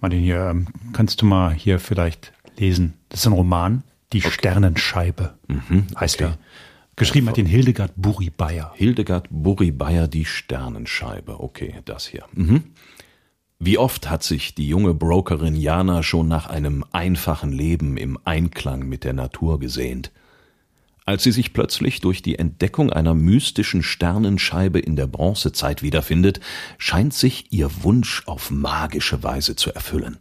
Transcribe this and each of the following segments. Martin, hier, kannst du mal hier vielleicht lesen? Das ist ein Roman, Die Sternenscheibe heißt er. Geschrieben hat ihn Hildegard Burri-Bayer. Hildegard Burri-Bayer, Die Sternenscheibe. Okay, das hier. Wie oft hat sich die junge Brokerin Jana schon nach einem einfachen Leben im Einklang mit der Natur gesehnt. Als sie sich plötzlich durch die Entdeckung einer mystischen Sternenscheibe in der Bronzezeit wiederfindet, scheint sich ihr Wunsch auf magische Weise zu erfüllen.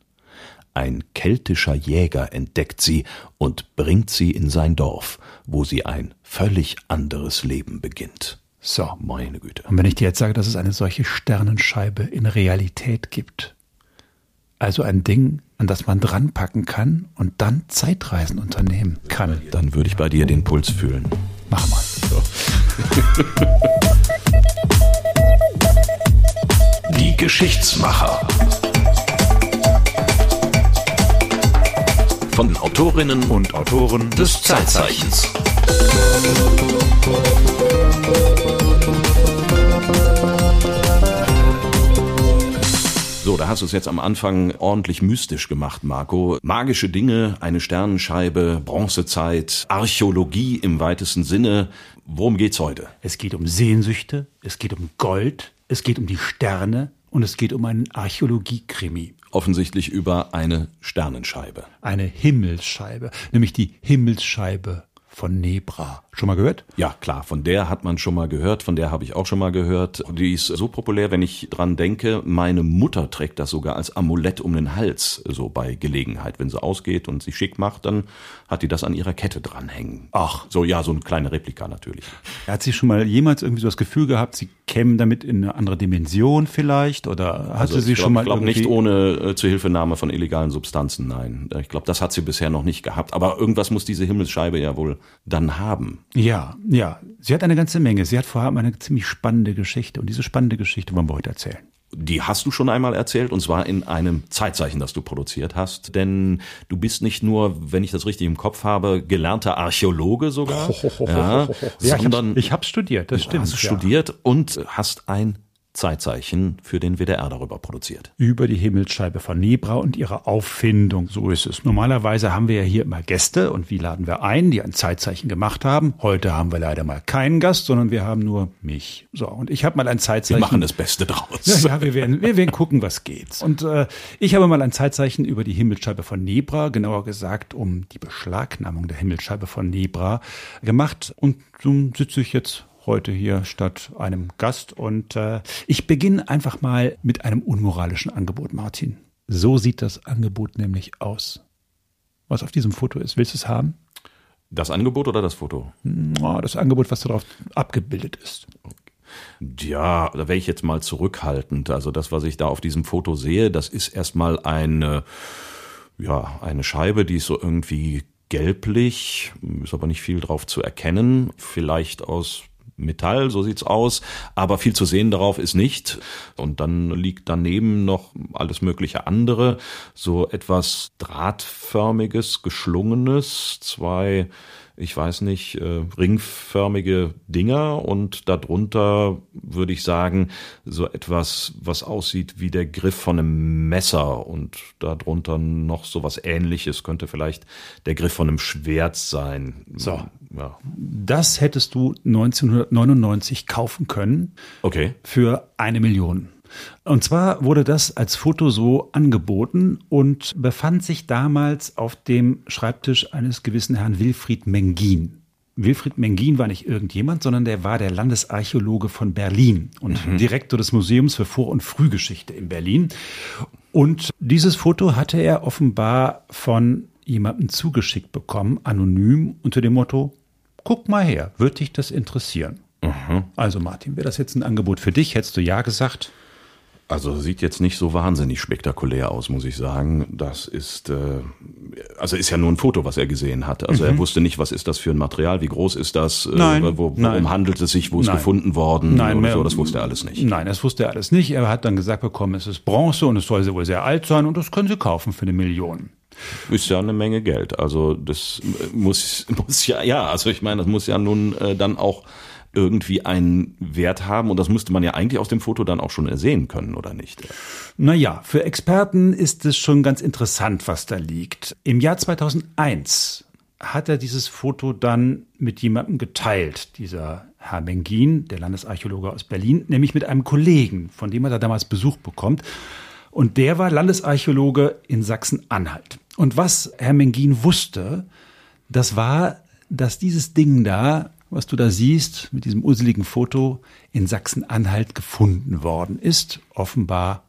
Ein keltischer Jäger entdeckt sie und bringt sie in sein Dorf, wo sie ein völlig anderes Leben beginnt. So, meine Güte. Und wenn ich dir jetzt sage, dass es eine solche Sternenscheibe in Realität gibt, also ein Ding, an das man dranpacken kann und dann Zeitreisen unternehmen kann. Dann würde ich bei dir den Puls fühlen. Mach mal. So. Die Geschichtsmacher. Von Autorinnen und Autoren des Zeitzeichens. So, da hast du es jetzt am Anfang ordentlich mystisch gemacht, Marco. Magische Dinge, eine Sternenscheibe, Bronzezeit, Archäologie im weitesten Sinne. Worum geht's heute? Es geht um Sehnsüchte, es geht um Gold, es geht um die Sterne und es geht um einen Archäologie-Krimi. Offensichtlich über eine Sternenscheibe. Eine Himmelsscheibe, nämlich die Himmelsscheibe von Nebra. Schon mal gehört? Ja, klar, von der hat man schon mal gehört, von der habe ich auch schon mal gehört. Die ist so populär, wenn ich dran denke, meine Mutter trägt das sogar als Amulett um den Hals, so bei Gelegenheit. Wenn sie ausgeht und sich schick macht, dann hat die das an ihrer Kette dranhängen. Ach. So, ja, so eine kleine Replika natürlich. Hat sie schon mal jemals irgendwie so das Gefühl gehabt, sie kämen damit in eine andere Dimension vielleicht? Oder hatte sie schon mal irgendwie... Ich glaube nicht ohne Zuhilfenahme von illegalen Substanzen, nein. Ich glaube, das hat sie bisher noch nicht gehabt. Aber irgendwas muss diese Himmelsscheibe ja wohl dann haben. Ja, ja. Sie hat eine ganze Menge. Sie hat vorher eine ziemlich spannende Geschichte. Und diese spannende Geschichte wollen wir heute erzählen. Die hast du schon einmal erzählt, und zwar in einem Zeitzeichen, das du produziert hast. Denn du bist nicht nur, wenn ich das richtig im Kopf habe, gelernter Archäologe sogar. Ja, sondern ich habe studiert, das stimmt. Du hast studiert und hast ein Zeitzeichen für den WDR darüber produziert. Über die Himmelsscheibe von Nebra und ihre Auffindung, so ist es. Normalerweise haben wir ja hier immer Gäste und wie laden wir ein, die ein Zeitzeichen gemacht haben. Heute haben wir leider mal keinen Gast, sondern wir haben nur mich. So, und ich habe mal ein Zeitzeichen. Wir machen das Beste draus. Ja, ja, wir werden gucken, was geht. Und ich habe mal ein Zeitzeichen über die Himmelsscheibe von Nebra, genauer gesagt um die Beschlagnahmung der Himmelsscheibe von Nebra gemacht. Und nun sitze ich jetzt heute hier statt einem Gast. Und ich beginne einfach mal mit einem unmoralischen Angebot, Martin. So sieht das Angebot nämlich aus. Was auf diesem Foto ist, willst du es haben? Das Angebot oder das Foto? Das Angebot, was darauf abgebildet ist. Ja, da wäre ich jetzt mal zurückhaltend. Also das, was ich da auf diesem Foto sehe, das ist erstmal eine Scheibe, die ist so irgendwie gelblich, ist aber nicht viel drauf zu erkennen. Vielleicht aus Metall, so sieht's aus, aber viel zu sehen darauf ist nicht. Und dann liegt daneben noch alles mögliche andere, so etwas drahtförmiges, geschlungenes, zwei, ich weiß nicht, ringförmige Dinger und darunter würde ich sagen, so etwas, was aussieht wie der Griff von einem Messer und darunter noch so was Ähnliches, könnte vielleicht der Griff von einem Schwert sein. So, ja. Das hättest du 1999 kaufen können. Okay. Für 1 Million. Und zwar wurde das als Foto so angeboten und befand sich damals auf dem Schreibtisch eines gewissen Herrn Wilfried Menghin. Wilfried Menghin war nicht irgendjemand, sondern der war der Landesarchäologe von Berlin und Direktor des Museums für Vor- und Frühgeschichte in Berlin. Und dieses Foto hatte er offenbar von jemandem zugeschickt bekommen, anonym, unter dem Motto, guck mal her, würde dich das interessieren? Also Martin, wäre das jetzt ein Angebot für dich? Hättest du ja gesagt? Also sieht jetzt nicht so wahnsinnig spektakulär aus, muss ich sagen. Das ist, also ist ja nur ein Foto, was er gesehen hat. Also er wusste nicht, was ist das für ein Material, wie groß ist das, worum handelt es sich, wo ist gefunden worden oder so, das wusste er alles nicht. Nein, das wusste er alles nicht. Er hat dann gesagt bekommen, es ist Bronze und es soll wohl sehr alt sein und das können sie kaufen für 1 Million. Ist ja eine Menge Geld. Also das muss ja, also ich meine, das muss ja nun dann auch irgendwie einen Wert haben. Und das müsste man ja eigentlich aus dem Foto dann auch schon ersehen können, oder nicht? Naja, für Experten ist es schon ganz interessant, was da liegt. Im Jahr 2001 hat er dieses Foto dann mit jemandem geteilt, dieser Herr Menghin, der Landesarchäologe aus Berlin, nämlich mit einem Kollegen, von dem er da damals Besuch bekommt. Und der war Landesarchäologe in Sachsen-Anhalt. Und was Herr Menghin wusste, das war, dass dieses Ding da, was du da siehst, mit diesem urseligen Foto, in Sachsen-Anhalt gefunden worden ist, offenbar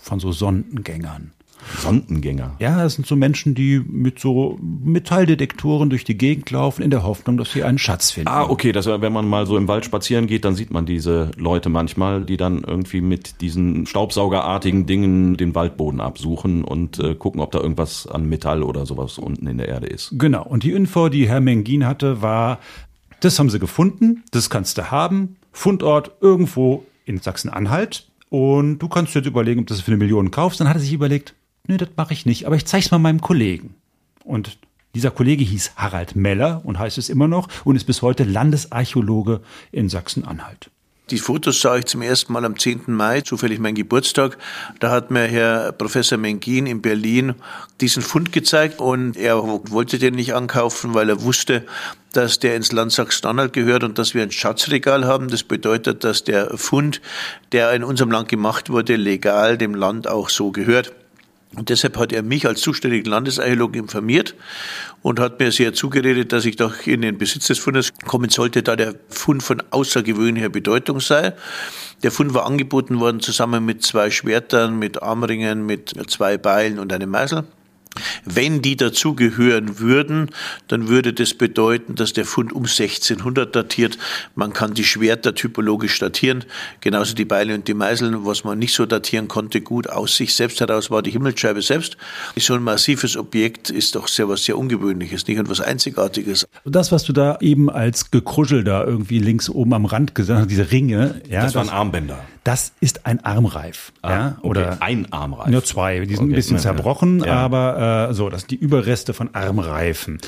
von so Sondengängern. Sondengänger? Ja, das sind so Menschen, die mit so Metalldetektoren durch die Gegend laufen, in der Hoffnung, dass sie einen Schatz finden. Ah, okay, das, wenn man mal so im Wald spazieren geht, dann sieht man diese Leute manchmal, die dann irgendwie mit diesen staubsaugerartigen Dingen den Waldboden absuchen und gucken, ob da irgendwas an Metall oder sowas unten in der Erde ist. Genau, und die Info, die Herr Menghin hatte, war, das haben sie gefunden, das kannst du haben, Fundort irgendwo in Sachsen-Anhalt und du kannst dir jetzt überlegen, ob du das für 1 Million kaufst. Dann hat er sich überlegt, nee, das mache ich nicht, aber ich zeige es mal meinem Kollegen. Und dieser Kollege hieß Harald Meller und heißt es immer noch und ist bis heute Landesarchäologe in Sachsen-Anhalt. Die Fotos sah ich zum ersten Mal am 10. Mai, zufällig mein Geburtstag. Da hat mir Herr Professor Menghin in Berlin diesen Fund gezeigt und er wollte den nicht ankaufen, weil er wusste, dass der ins Land Sachsen-Anhalt gehört und dass wir ein Schatzregal haben. Das bedeutet, dass der Fund, der in unserem Land gemacht wurde, legal dem Land auch so gehört. Und deshalb hat er mich als zuständigen Landesarchäologen informiert und hat mir sehr zugeredet, dass ich doch in den Besitz des Fundes kommen sollte, da der Fund von außergewöhnlicher Bedeutung sei. Der Fund war angeboten worden zusammen mit 2 Schwertern, mit Armringen, mit 2 Beilen und einem Meißel. Wenn die dazugehören würden, dann würde das bedeuten, dass der Fund um 1600 datiert. Man kann die Schwerter typologisch datieren, genauso die Beile und die Meißeln, was man nicht so datieren konnte, gut aus sich selbst heraus war die Himmelsscheibe selbst. So ein massives Objekt ist doch sehr was sehr Ungewöhnliches, nicht und was Einzigartiges. Das, was du da eben als Gekruschel da irgendwie links oben am Rand gesagt hast, diese Ringe. Ja, das waren Armbänder. Das ist ein Armreif. Ah, ja, oder okay. Ein Armreif. Nur 2, die sind okay. Ein bisschen zerbrochen, ja. Aber so, das sind die Überreste von Armreifen.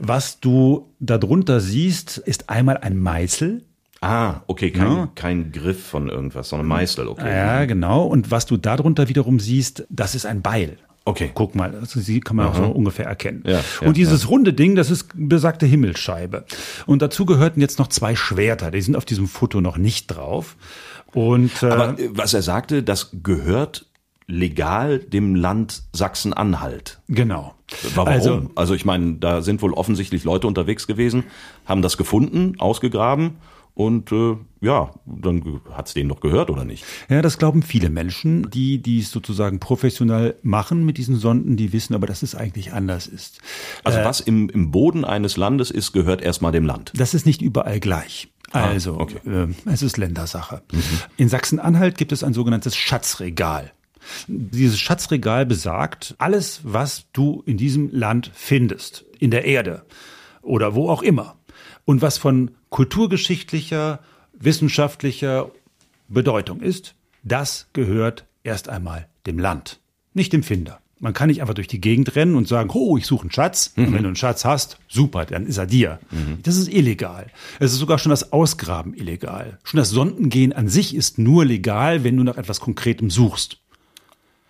Was du darunter siehst, ist einmal ein Meißel. Ah, okay, kein Griff von irgendwas, sondern Meißel, okay. Ja, genau. Und was du darunter wiederum siehst, das ist ein Beil. Okay. Guck mal, also sie kann man auch so ungefähr erkennen. Ja, und dieses runde Ding, das ist besagte Himmelsscheibe. Und dazu gehörten jetzt noch 2 Schwerter. Die sind auf diesem Foto noch nicht drauf. Und, aber was er sagte, das gehört legal dem Land Sachsen-Anhalt. Genau. Warum? Also ich meine, da sind wohl offensichtlich Leute unterwegs gewesen, haben das gefunden, ausgegraben und dann hat es denen doch gehört, oder nicht? Ja, das glauben viele Menschen, die es sozusagen professionell machen mit diesen Sonden, die wissen aber, dass es eigentlich anders ist. Also was im Boden eines Landes ist, gehört erstmal dem Land. Das ist nicht überall gleich. Also es ist Ländersache. Mhm. In Sachsen-Anhalt gibt es ein sogenanntes Schatzregal. Dieses Schatzregal besagt, alles, was du in diesem Land findest, in der Erde oder wo auch immer und was von kulturgeschichtlicher, wissenschaftlicher Bedeutung ist, das gehört erst einmal dem Land, nicht dem Finder. Man kann nicht einfach durch die Gegend rennen und sagen, oh, ich suche einen Schatz. Mhm. Und wenn du einen Schatz hast, super, dann ist er dir. Mhm. Das ist illegal. Es ist sogar schon das Ausgraben illegal. Schon das Sondengehen an sich ist nur legal, wenn du nach etwas Konkretem suchst.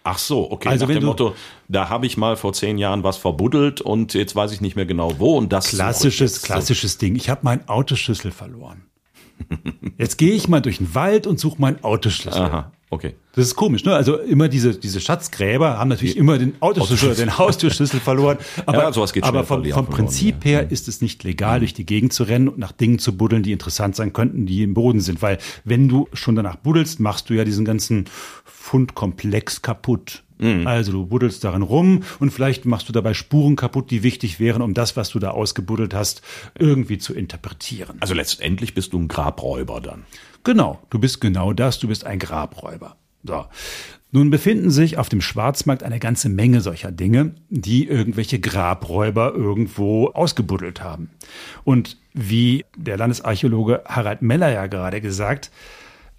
Ach so, okay, also nach dem Motto, da habe ich mal vor 10 Jahren was verbuddelt und jetzt weiß ich nicht mehr genau wo. Und das klassisches Ding, ich habe meinen Autoschlüssel verloren. Jetzt gehe ich mal durch den Wald und suche meinen Autoschlüssel. Aha, okay. Das ist komisch, ne? Also immer diese Schatzgräber haben natürlich immer den Autoschlüssel oder den Haustürschlüssel verloren. Aber, ja, sowas geht aber vom Prinzip her ist es nicht legal, durch die Gegend zu rennen und nach Dingen zu buddeln, die interessant sein könnten, die im Boden sind. Weil wenn du schon danach buddelst, machst du ja diesen ganzen Fundkomplex kaputt. Mhm. Also du buddelst darin rum und vielleicht machst du dabei Spuren kaputt, die wichtig wären, um das, was du da ausgebuddelt hast, irgendwie zu interpretieren. Also letztendlich bist du ein Grabräuber dann. Genau, du bist genau das, du bist ein Grabräuber. So. Nun befinden sich auf dem Schwarzmarkt eine ganze Menge solcher Dinge, die irgendwelche Grabräuber irgendwo ausgebuddelt haben. Und wie der Landesarchäologe Harald Meller ja gerade gesagt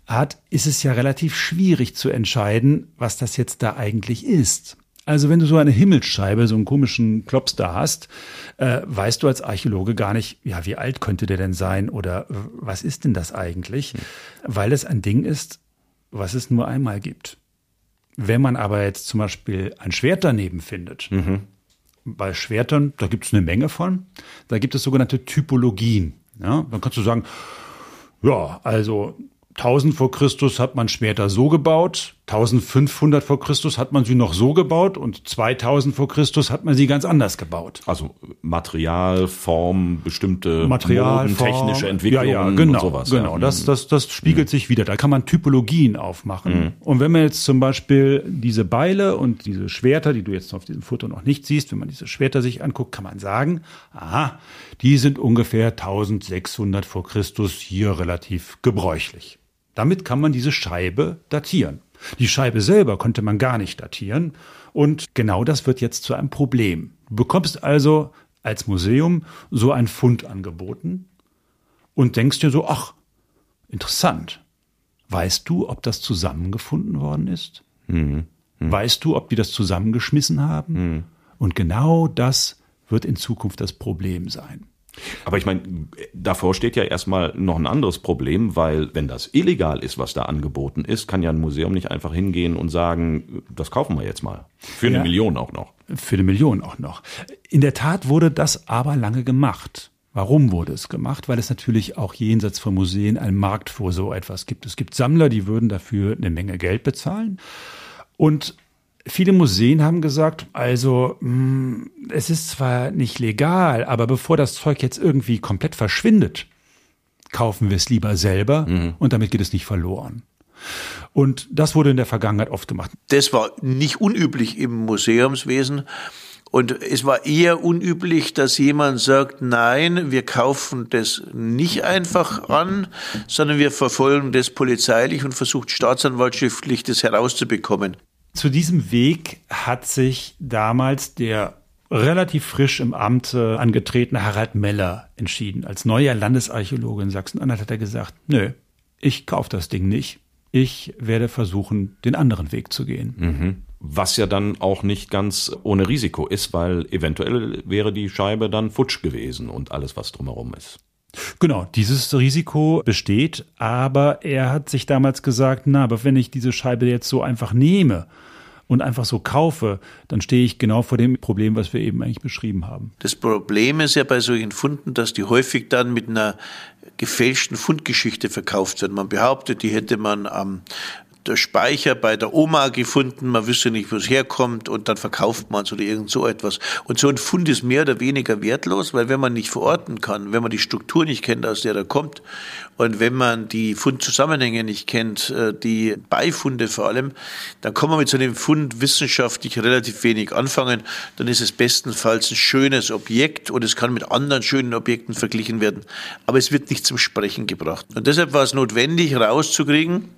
hat, ist es ja relativ schwierig zu entscheiden, was das jetzt da eigentlich ist. Also wenn du so eine Himmelsscheibe, so einen komischen Klops da hast, weißt du als Archäologe gar nicht, ja, wie alt könnte der denn sein oder was ist denn das eigentlich? Mhm. Weil es ein Ding ist, was es nur einmal gibt. Wenn man aber jetzt zum Beispiel ein Schwert daneben findet, mhm. bei Schwertern, da gibt es eine Menge von, da gibt es sogenannte Typologien. Ja? Dann kannst du sagen, ja, also 1000 vor Christus hat man Schwerter so gebaut, 1500 vor Christus hat man sie noch so gebaut und 2000 vor Christus hat man sie ganz anders gebaut. Also Material, Form, bestimmte Moden, technische Entwicklungen und sowas. Genau, das spiegelt sich wieder. Da kann man Typologien aufmachen. Mhm. Und wenn man jetzt zum Beispiel diese Beile und diese Schwerter, die du jetzt auf diesem Foto noch nicht siehst, wenn man diese Schwerter sich anguckt, kann man sagen, aha, die sind ungefähr 1600 vor Christus hier relativ gebräuchlich. Damit kann man diese Scheibe datieren. Die Scheibe selber konnte man gar nicht datieren. Und genau das wird jetzt zu einem Problem. Du bekommst also als Museum so einen Fund angeboten und denkst dir so, ach, interessant. Weißt du, ob das zusammengefunden worden ist? Mhm. Mhm. Weißt du, ob die das zusammengeschmissen haben? Mhm. Und genau das wird in Zukunft das Problem sein. Aber ich meine, davor steht ja erstmal noch ein anderes Problem, weil wenn das illegal ist, was da angeboten ist, kann ja ein Museum nicht einfach hingehen und sagen, das kaufen wir jetzt mal. Für eine Million auch noch. Für eine Million auch noch. In der Tat wurde das aber lange gemacht. Warum wurde es gemacht? Weil es natürlich auch jenseits von Museen einen Markt für so etwas gibt. Es gibt Sammler, die würden dafür eine Menge Geld bezahlen. Und viele Museen haben gesagt, also es ist zwar nicht legal, aber bevor das Zeug jetzt irgendwie komplett verschwindet, kaufen wir es lieber selber und damit geht es nicht verloren. Und das wurde in der Vergangenheit oft gemacht. Das war nicht unüblich im Museumswesen. Und es war eher unüblich, dass jemand sagt, nein, wir kaufen das nicht einfach an, sondern wir verfolgen das polizeilich und versucht staatsanwaltschaftlich das herauszubekommen. Zu diesem Weg hat sich damals der relativ frisch im Amt angetretene Harald Meller entschieden. Als neuer Landesarchäologe in Sachsen-Anhalt hat er gesagt, nö, ich kaufe das Ding nicht. Ich werde versuchen, den anderen Weg zu gehen. Mhm. Was ja dann auch nicht ganz ohne Risiko ist, weil eventuell wäre die Scheibe dann futsch gewesen und alles, was drumherum ist. Genau, dieses Risiko besteht, aber er hat sich damals gesagt, na, aber wenn ich diese Scheibe jetzt so einfach nehme und einfach so kaufe, dann stehe ich genau vor dem Problem, was wir eben eigentlich beschrieben haben. Das Problem ist ja bei solchen Funden, dass die häufig dann mit einer gefälschten Fundgeschichte verkauft werden. Man behauptet, die hätte man am Speicher bei der Oma gefunden, man wüsste nicht, wo es herkommt und dann verkauft man es oder irgend so etwas. Und so ein Fund ist mehr oder weniger wertlos, weil wenn man nicht verorten kann, wenn man die Struktur nicht kennt, aus der er kommt und wenn man die Fundzusammenhänge nicht kennt, die Beifunde vor allem, dann kann man mit so einem Fund wissenschaftlich relativ wenig anfangen, dann ist es bestenfalls ein schönes Objekt und es kann mit anderen schönen Objekten verglichen werden, aber es wird nicht zum Sprechen gebracht. Und deshalb war es notwendig, rauszukriegen,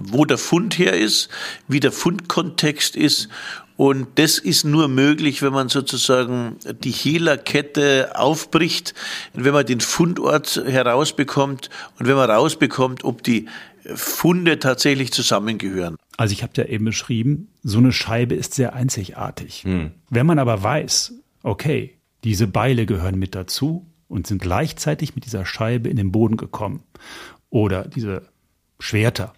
wo der Fund her ist, wie der Fundkontext ist. Und das ist nur möglich, wenn man sozusagen die Hehlerkette aufbricht, wenn man den Fundort herausbekommt und wenn man herausbekommt, ob die Funde tatsächlich zusammengehören. Also ich habe ja eben beschrieben, so eine Scheibe ist sehr einzigartig. Hm. Wenn man aber weiß, okay, diese Beile gehören mit dazu und sind gleichzeitig mit dieser Scheibe in den Boden gekommen oder diese Schwerter,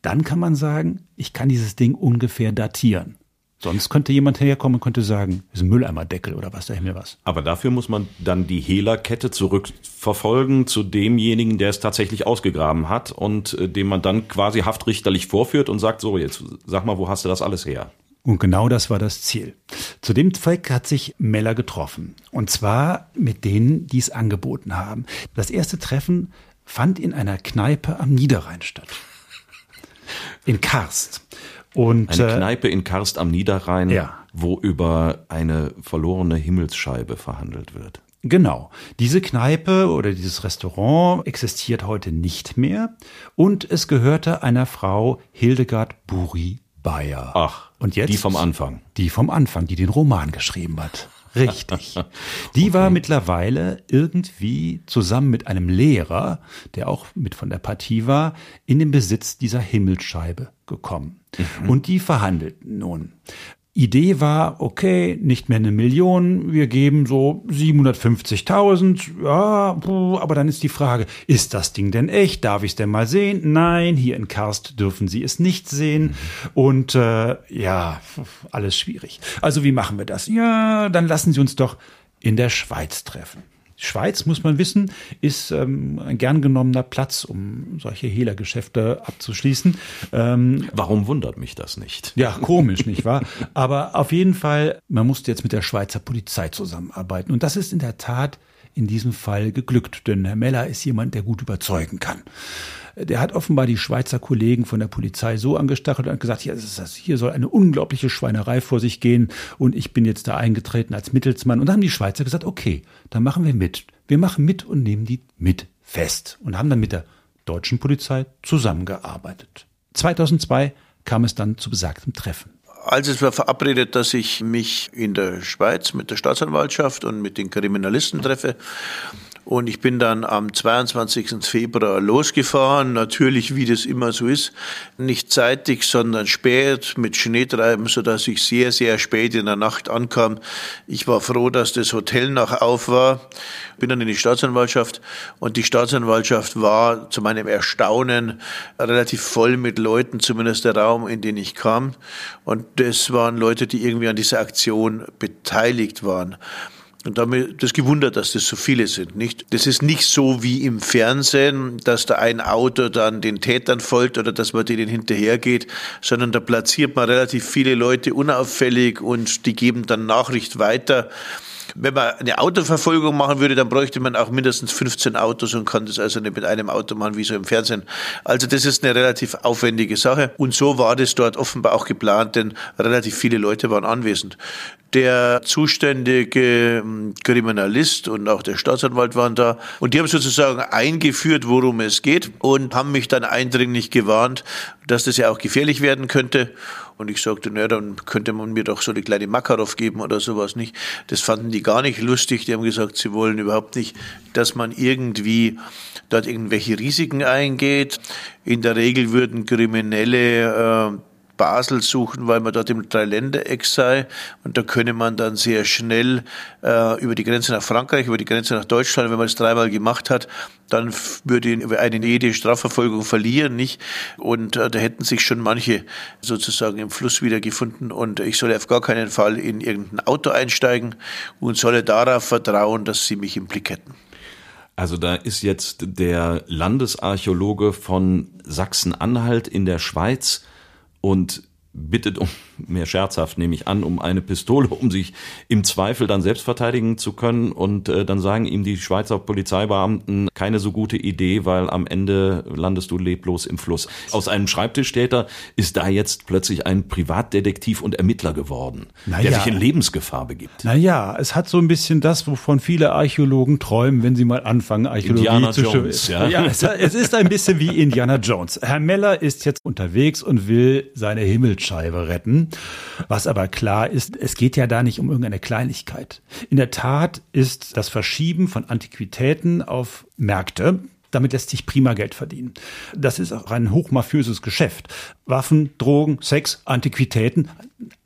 dann kann man sagen, ich kann dieses Ding ungefähr datieren. Sonst könnte jemand herkommen und könnte sagen, ist ein Mülleimerdeckel oder was, der Himmel was. Aber dafür muss man dann die Hehlerkette zurückverfolgen zu demjenigen, der es tatsächlich ausgegraben hat und dem man dann quasi haftrichterlich vorführt und sagt, so, jetzt sag mal, wo hast du das alles her? Und genau das war das Ziel. Zu dem Zweck hat sich Meller getroffen. Und zwar mit denen, die es angeboten haben. Das erste Treffen fand in einer Kneipe am Niederrhein statt. In Karst. Und eine Kneipe in Karst am Niederrhein, wo über eine verlorene Himmelsscheibe verhandelt wird. Genau. Diese Kneipe oder dieses Restaurant existiert heute nicht mehr. Und es gehörte einer Frau, Hildegard Burri-Bayer. Ach, und jetzt, die vom Anfang. Die vom Anfang, die den Roman geschrieben hat. Richtig. Die war mittlerweile irgendwie zusammen mit einem Lehrer, der auch mit von der Partie war, in den Besitz dieser Himmelsscheibe gekommen. Mhm. Und die verhandelten nun. Idee war, okay, nicht mehr 1 Million, wir geben so 750.000, ja, aber dann ist die Frage, ist das Ding denn echt? Darf ich es denn mal sehen? Nein, hier in Karst dürfen Sie es nicht sehen und ja, alles schwierig. Also wie machen wir das? Ja, dann lassen Sie uns doch in der Schweiz treffen. Schweiz, muss man wissen, ist ein gern genommener Platz, um solche Hehlergeschäfte abzuschließen. Warum wundert mich das nicht? Ja, komisch, nicht wahr? Aber auf jeden Fall, man musste jetzt mit der Schweizer Polizei zusammenarbeiten. Und das ist in der Tat in diesem Fall geglückt. Denn Herr Meller ist jemand, der gut überzeugen kann. Der hat offenbar die Schweizer Kollegen von der Polizei so angestachelt und gesagt, hier soll eine unglaubliche Schweinerei vor sich gehen und ich bin jetzt da eingetreten als Mittelsmann. Und dann haben die Schweizer gesagt, okay, dann machen wir mit. Wir machen mit und nehmen die mit fest und haben dann mit der deutschen Polizei zusammengearbeitet. 2002 kam es dann zu besagtem Treffen. Also es war verabredet, dass ich mich in der Schweiz mit der Staatsanwaltschaft und mit den Kriminalisten treffe. Und ich bin dann am 22. Februar losgefahren, natürlich, wie das immer so ist, nicht zeitig, sondern spät mit Schneetreiben, sodass ich sehr, sehr spät in der Nacht ankam. Ich war froh, dass das Hotel noch auf war. Bin dann in die Staatsanwaltschaft und die Staatsanwaltschaft war zu meinem Erstaunen relativ voll mit Leuten, zumindest der Raum, in den ich kam. Und das waren Leute, die irgendwie an dieser Aktion beteiligt waren. Und da habe ich das gewundert, dass das so viele sind, nicht? Das ist nicht so wie im Fernsehen, dass da ein Auto dann den Tätern folgt oder dass man denen hinterhergeht, sondern da platziert man relativ viele Leute unauffällig und die geben dann Nachricht weiter. Wenn man eine Autoverfolgung machen würde, dann bräuchte man auch mindestens 15 Autos und kann das also nicht mit einem Auto machen, wie so im Fernsehen. Also das ist eine relativ aufwendige Sache. Und so war das dort offenbar auch geplant, denn relativ viele Leute waren anwesend. Der zuständige Kriminalist und auch der Staatsanwalt waren da. Und die haben sozusagen eingeführt, worum es geht und haben mich dann eindringlich gewarnt, dass das ja auch gefährlich werden könnte. Und ich sagte, naja, dann könnte man mir doch so eine kleine Makarov geben oder sowas, nicht? Das fanden die gar nicht lustig. Die haben gesagt, sie wollen überhaupt nicht, dass man irgendwie dort irgendwelche Risiken eingeht. In der Regel würden Kriminelle Basel suchen, weil man dort im Dreiländereck sei. Und da könne man dann sehr schnell über die Grenze nach Frankreich, über die Grenze nach Deutschland, wenn man es dreimal gemacht hat, dann würde eine jede Strafverfolgung verlieren, nicht? Und da hätten sich schon manche sozusagen im Fluss wiedergefunden. Und ich solle auf gar keinen Fall in irgendein Auto einsteigen und solle darauf vertrauen, dass sie mich im Blick hätten. Also da ist jetzt der Landesarchäologe von Sachsen-Anhalt in der Schweiz und bittet um, mehr scherzhaft nehme ich an, um eine Pistole, um sich im Zweifel dann selbst verteidigen zu können. Und dann sagen ihm die Schweizer Polizeibeamten, keine so gute Idee, weil am Ende landest du leblos im Fluss. Aus einem Schreibtischtäter ist da jetzt plötzlich ein Privatdetektiv und Ermittler geworden, der sich in Lebensgefahr begibt. Naja, es hat so ein bisschen das, wovon viele Archäologen träumen, wenn sie mal anfangen, Archäologie Indiana zu Jones, ja. Ja, es ist ein bisschen wie Indiana Jones. Herr Meller ist jetzt unterwegs und will seine Himmelsscheibe retten. Was aber klar ist, es geht ja da nicht um irgendeine Kleinigkeit. In der Tat ist das Verschieben von Antiquitäten auf Märkte, damit lässt sich prima Geld verdienen. Das ist auch ein hochmafiöses Geschäft. Waffen, Drogen, Sex, Antiquitäten,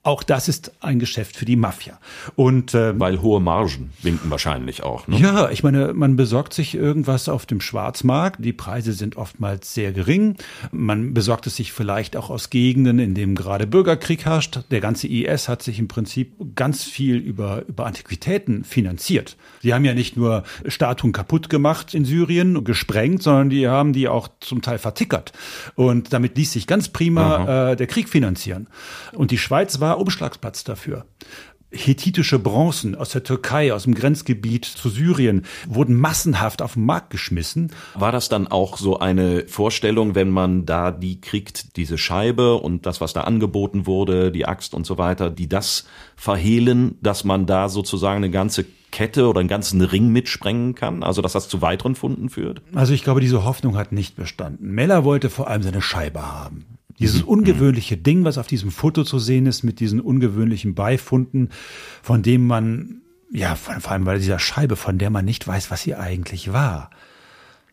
auch das ist ein Geschäft für die Mafia. Und weil hohe Margen winken wahrscheinlich auch, ne? Ja, ich meine, man besorgt sich irgendwas auf dem Schwarzmarkt. Die Preise sind oftmals sehr gering. Man besorgt es sich vielleicht auch aus Gegenden, in denen gerade Bürgerkrieg herrscht. Der ganze IS hat sich im Prinzip ganz viel über Antiquitäten finanziert. Die haben ja nicht nur Statuen kaputt gemacht in Syrien, gesprengt, sondern die haben die auch zum Teil vertickert. Und damit ließ sich ganz prima der Krieg finanzieren. Und die Schweiz war Umschlagsplatz dafür. Hethitische Bronzen aus der Türkei, aus dem Grenzgebiet zu Syrien, wurden massenhaft auf den Markt geschmissen. War das dann auch so eine Vorstellung, wenn man da die kriegt, diese Scheibe und das, was da angeboten wurde, die Axt und so weiter, die das verhehlen, dass man da sozusagen eine ganze Kette oder einen ganzen Ring mitsprengen kann? Also, dass das zu weiteren Funden führt? Also, ich glaube, diese Hoffnung hat nicht bestanden. Meller wollte vor allem seine Scheibe haben. Dieses ungewöhnliche Ding, was auf diesem Foto zu sehen ist, mit diesen ungewöhnlichen Beifunden, von dem man, ja, vor allem bei dieser Scheibe, von der man nicht weiß, was sie eigentlich war.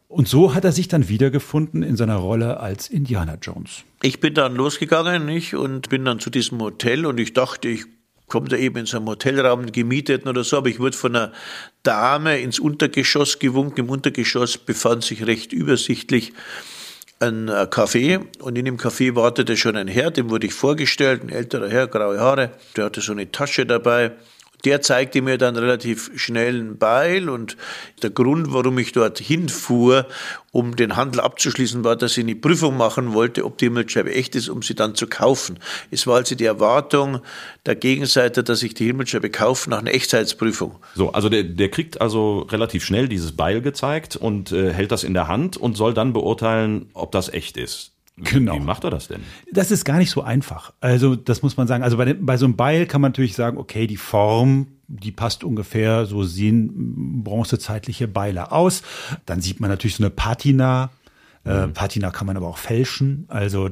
Und so hat er sich dann wiedergefunden in seiner Rolle als Indiana Jones. Ich bin dann losgegangen, nicht? Und bin dann zu diesem Hotel und ich dachte, ich komme da eben in so einem Hotelraum, gemietet oder so, aber ich wurde von einer Dame ins Untergeschoss gewunken. Im Untergeschoss befand sich recht übersichtlich ein Café und in dem Café wartete schon ein Herr, dem wurde ich vorgestellt, ein älterer Herr, graue Haare, der hatte so eine Tasche dabei. Der zeigte mir dann relativ schnell einen Beil und der Grund, warum ich dort hinfuhr, um den Handel abzuschließen, war, dass ich eine Prüfung machen wollte, ob die Himmelsscheibe echt ist, um sie dann zu kaufen. Es war also die Erwartung der Gegenseite, dass ich die Himmelsscheibe kaufe nach einer Echtheitsprüfung. So, also der kriegt also relativ schnell dieses Beil gezeigt und hält das in der Hand und soll dann beurteilen, ob das echt ist. Genau. Wie macht er das denn? Das ist gar nicht so einfach. Also das muss man sagen. Also bei so einem Beil kann man natürlich sagen, okay, die Form, die passt ungefähr, so sehen bronzezeitliche Beile aus. Dann sieht man natürlich so eine Patina. Patina kann man aber auch fälschen. Also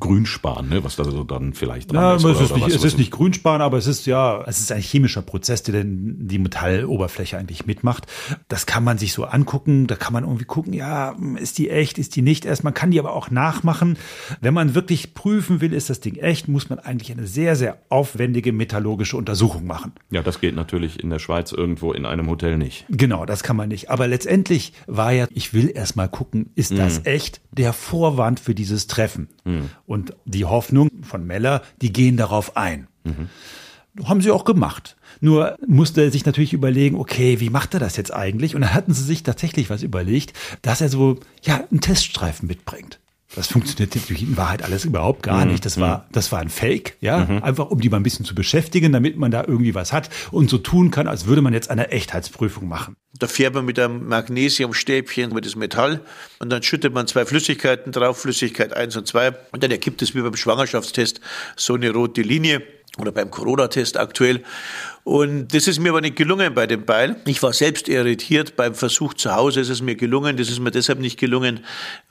Grünspan, ne? Was da so dann vielleicht dran ist. Es ist nicht Grünspan, aber es ist ein chemischer Prozess, der denn die Metalloberfläche eigentlich mitmacht. Das kann man sich so angucken, da kann man irgendwie gucken, ja, ist die echt, ist die nicht erst. Man kann die aber auch nachmachen. Wenn man wirklich prüfen will, ist das Ding echt, muss man eigentlich eine sehr, sehr aufwendige metallurgische Untersuchung machen. Ja, das geht natürlich in der Schweiz irgendwo in einem Hotel nicht. Genau, das kann man nicht. Aber letztendlich war ja, ich will erst mal gucken, ist das echt, der Vorwand für dieses Treffen. Und die Hoffnung von Meller, die gehen darauf ein. Haben sie auch gemacht. Nur musste er sich natürlich überlegen, okay, wie macht er das jetzt eigentlich? Und dann hatten sie sich tatsächlich was überlegt, dass er so, ja, einen Teststreifen mitbringt. Das funktioniert natürlich in Wahrheit alles überhaupt gar nicht. Das war ein Fake, ja. Einfach um die mal ein bisschen zu beschäftigen, damit man da irgendwie was hat und so tun kann, als würde man jetzt eine Echtheitsprüfung machen. Da fährt man mit einem Magnesiumstäbchen mit das Metall und dann schüttet man zwei Flüssigkeiten drauf, Flüssigkeit 1 und 2 und dann ergibt es wie beim Schwangerschaftstest so eine rote Linie. Oder beim Corona-Test aktuell. Und das ist mir aber nicht gelungen bei dem Beil. Ich war selbst irritiert. Beim Versuch zu Hause ist es mir gelungen. Das ist mir deshalb nicht gelungen,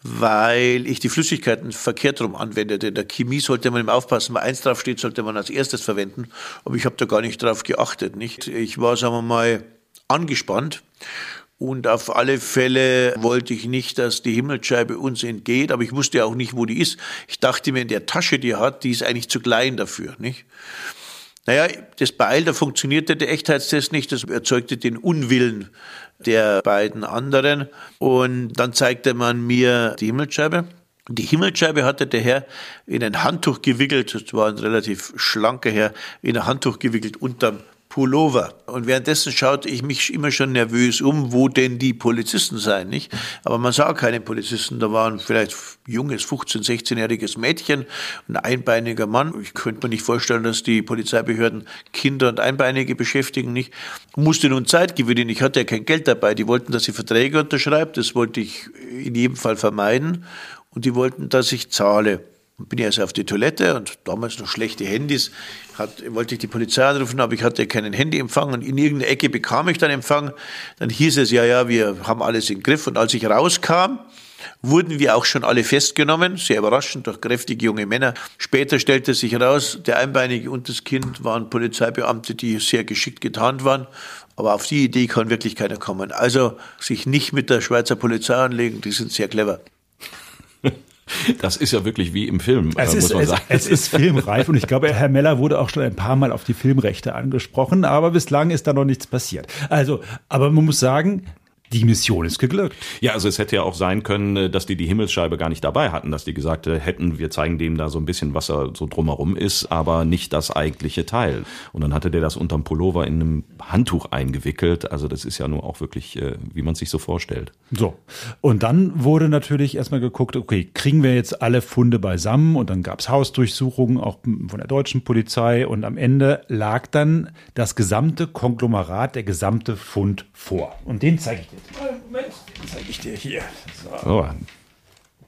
weil ich die Flüssigkeiten verkehrt rum anwendete. In der Chemie sollte man immer aufpassen. Wenn eins draufsteht, sollte man als erstes verwenden. Aber ich habe da gar nicht drauf geachtet, nicht? Ich war, sagen wir mal, angespannt. Und auf alle Fälle wollte ich nicht, dass die Himmelsscheibe uns entgeht, aber ich wusste auch nicht, wo die ist. Ich dachte mir, in der Tasche, die er hat, die ist eigentlich zu klein dafür, nicht? Naja, das Beil, da funktionierte der Echtheitstest nicht, das erzeugte den Unwillen der beiden anderen. Und dann zeigte man mir die Himmelsscheibe. Die Himmelsscheibe hatte der Herr in ein Handtuch gewickelt, das war ein relativ schlanker Herr, in ein Handtuch gewickelt unterm Pullover. Und währenddessen schaute ich mich immer schon nervös um, wo denn die Polizisten seien, nicht? Aber man sah keine Polizisten. Da waren vielleicht junges, 15-, 16-jähriges Mädchen, ein einbeiniger Mann. Ich könnte mir nicht vorstellen, dass die Polizeibehörden Kinder und Einbeinige beschäftigen, nicht? Musste nun Zeit gewinnen. Ich hatte ja kein Geld dabei. Die wollten, dass ich Verträge unterschreibe. Das wollte ich in jedem Fall vermeiden. Und die wollten, dass ich zahle. Bin ich also auf die Toilette und damals noch schlechte Handys, wollte ich die Polizei anrufen, aber ich hatte keinen Handyempfang und in irgendeiner Ecke bekam ich dann Empfang. Dann hieß es, ja, wir haben alles im Griff und als ich rauskam, wurden wir auch schon alle festgenommen, sehr überraschend, durch kräftige junge Männer. Später stellte sich raus, der Einbeinige und das Kind waren Polizeibeamte, die sehr geschickt getarnt waren. Aber auf die Idee kann wirklich keiner kommen. Also sich nicht mit der Schweizer Polizei anlegen, die sind sehr clever. Das ist ja wirklich wie im Film, muss man sagen. Es ist filmreif und ich glaube, Herr Meller wurde auch schon ein paar Mal auf die Filmrechte angesprochen, aber bislang ist da noch nichts passiert. Also, aber man muss sagen, die Mission ist geglückt. Ja, also es hätte ja auch sein können, dass die Himmelsscheibe gar nicht dabei hatten, dass die gesagt hätten, wir zeigen dem da so ein bisschen, was er so drumherum ist, aber nicht das eigentliche Teil. Und dann hatte der das unterm Pullover in einem Handtuch eingewickelt. Also das ist ja nur auch wirklich, wie man sich so vorstellt. So, und dann wurde natürlich erstmal geguckt, okay, kriegen wir jetzt alle Funde beisammen? Und dann gab es Hausdurchsuchungen, auch von der deutschen Polizei. Und am Ende lag dann das gesamte Konglomerat, der gesamte Fund vor. Und den zeige ich dir. Moment, zeige ich dir hier. So. Oh, ein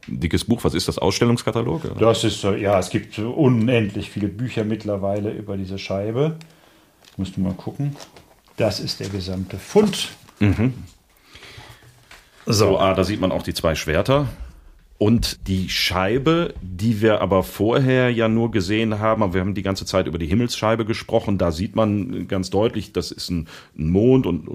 dickes Buch, was ist das? Ausstellungskatalog? Oder? Das ist, ja, es gibt unendlich viele Bücher mittlerweile über diese Scheibe. Musst du mal gucken. Das ist der gesamte Fund. So, da sieht man auch die zwei Schwerter. Und die Scheibe, die wir aber vorher ja nur gesehen haben, aber wir haben die ganze Zeit über die Himmelsscheibe gesprochen, da sieht man ganz deutlich, das ist ein Mond und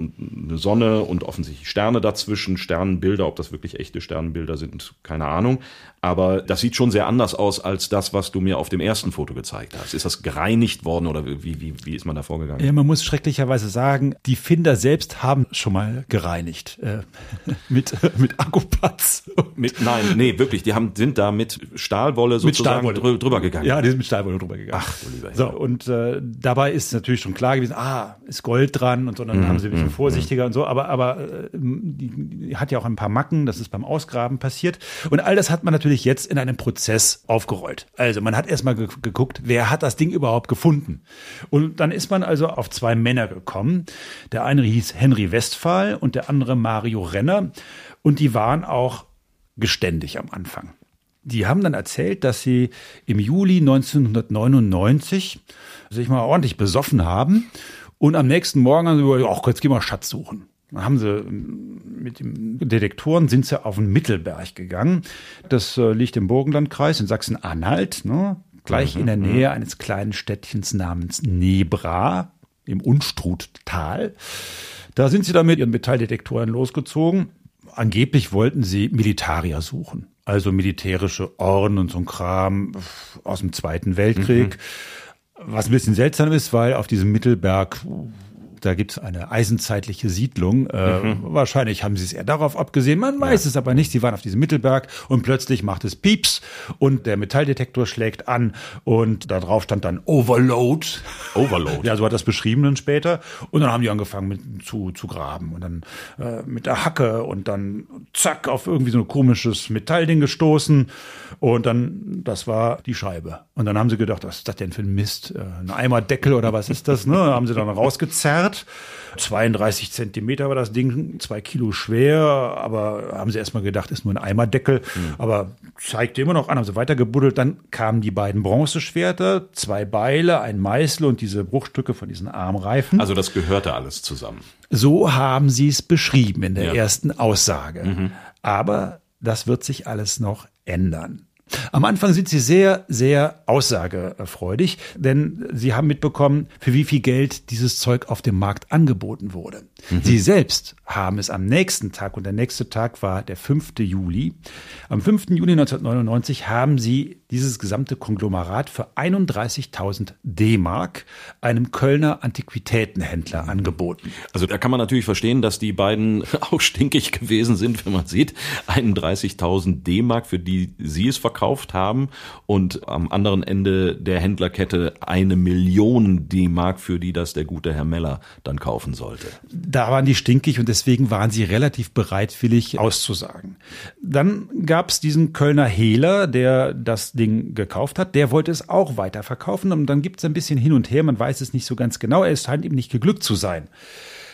eine Sonne und offensichtlich Sterne dazwischen, Sternenbilder, ob das wirklich echte Sternenbilder sind, keine Ahnung. Aber das sieht schon sehr anders aus als das, was du mir auf dem ersten Foto gezeigt hast. Ist das gereinigt worden oder wie ist man da vorgegangen? Ja, man muss schrecklicherweise sagen, die Finder selbst haben schon mal gereinigt. Mit Akkupatz. Wirklich, die sind da mit Stahlwolle sozusagen drüber gegangen. Ja, die sind mit Stahlwolle drüber gegangen. Ach, du lieber Herr. So, und dabei ist natürlich schon klar gewesen, ist Gold dran und so, dann haben sie ein bisschen vorsichtiger und so. Aber die hat ja auch ein paar Macken, das ist beim Ausgraben passiert. Und all das hat man natürlich jetzt in einem Prozess aufgerollt. Also man hat erstmal geguckt, wer hat das Ding überhaupt gefunden? Und dann ist man also auf zwei Männer gekommen. Der eine hieß Henry Westphal und der andere Mario Renner. Und die waren auch geständig am Anfang. Die haben dann erzählt, dass sie im Juli 1999 sich mal ordentlich besoffen haben und am nächsten Morgen haben sie gesagt, jetzt gehen wir Schatz suchen. Dann haben sie mit den Detektoren sind sie auf den Mittelberg gegangen. Das liegt im Burgenlandkreis in Sachsen-Anhalt, ne? Gleich in der Nähe eines kleinen Städtchens namens Nebra im Unstruttal. Da sind sie dann mit ihren Metalldetektoren losgezogen. Angeblich wollten sie Militarier suchen, also militärische Orden und so ein Kram aus dem Zweiten Weltkrieg. Was ein bisschen seltsam ist, weil auf diesem Mittelberg, da gibt es eine eisenzeitliche Siedlung. Wahrscheinlich haben sie es eher darauf abgesehen. Man weiß es aber nicht. Sie waren auf diesem Mittelberg und plötzlich macht es Pieps und der Metalldetektor schlägt an und da drauf stand dann Overload. Ja, so hat das beschrieben dann später. Und dann haben die angefangen zu graben und dann mit der Hacke und dann zack auf irgendwie so ein komisches Metallding gestoßen und dann, das war die Scheibe. Und dann haben sie gedacht, was ist das denn für ein Mist? Ein Eimerdeckel oder was ist das? Ne? Haben sie dann rausgezerrt. 32 Zentimeter war das Ding, 2 Kilo schwer, aber haben sie erstmal gedacht, ist nur ein Eimerdeckel, aber zeigte immer noch an, haben sie weiter gebuddelt, dann kamen die beiden Bronzeschwerter, 2 Beile, ein Meißel und diese Bruchstücke von diesen Armreifen. Also das gehörte alles zusammen. So haben sie es beschrieben in der ersten Aussage, aber das wird sich alles noch ändern. Am Anfang sind sie sehr, sehr aussagefreudig, denn sie haben mitbekommen, für wie viel Geld dieses Zeug auf dem Markt angeboten wurde. Sie selbst haben es am nächsten Tag, und der nächste Tag war der 5. Juli. Am 5. Juli 1999 haben sie dieses gesamte Konglomerat für 31.000 D-Mark einem Kölner Antiquitätenhändler angeboten. Also da kann man natürlich verstehen, dass die beiden auch stinkig gewesen sind, wenn man sieht, 31.000 D-Mark, für die sie es verkauft haben und am anderen Ende der Händlerkette 1 Million D-Mark, für die das der gute Herr Meller dann kaufen sollte. Da waren die stinkig und deswegen waren sie relativ bereitwillig auszusagen. Dann gab es diesen Kölner Hehler, der das Ding gekauft hat, der wollte es auch weiterverkaufen und dann gibt es ein bisschen hin und her, man weiß es nicht so ganz genau, es scheint ihm nicht geglückt zu sein.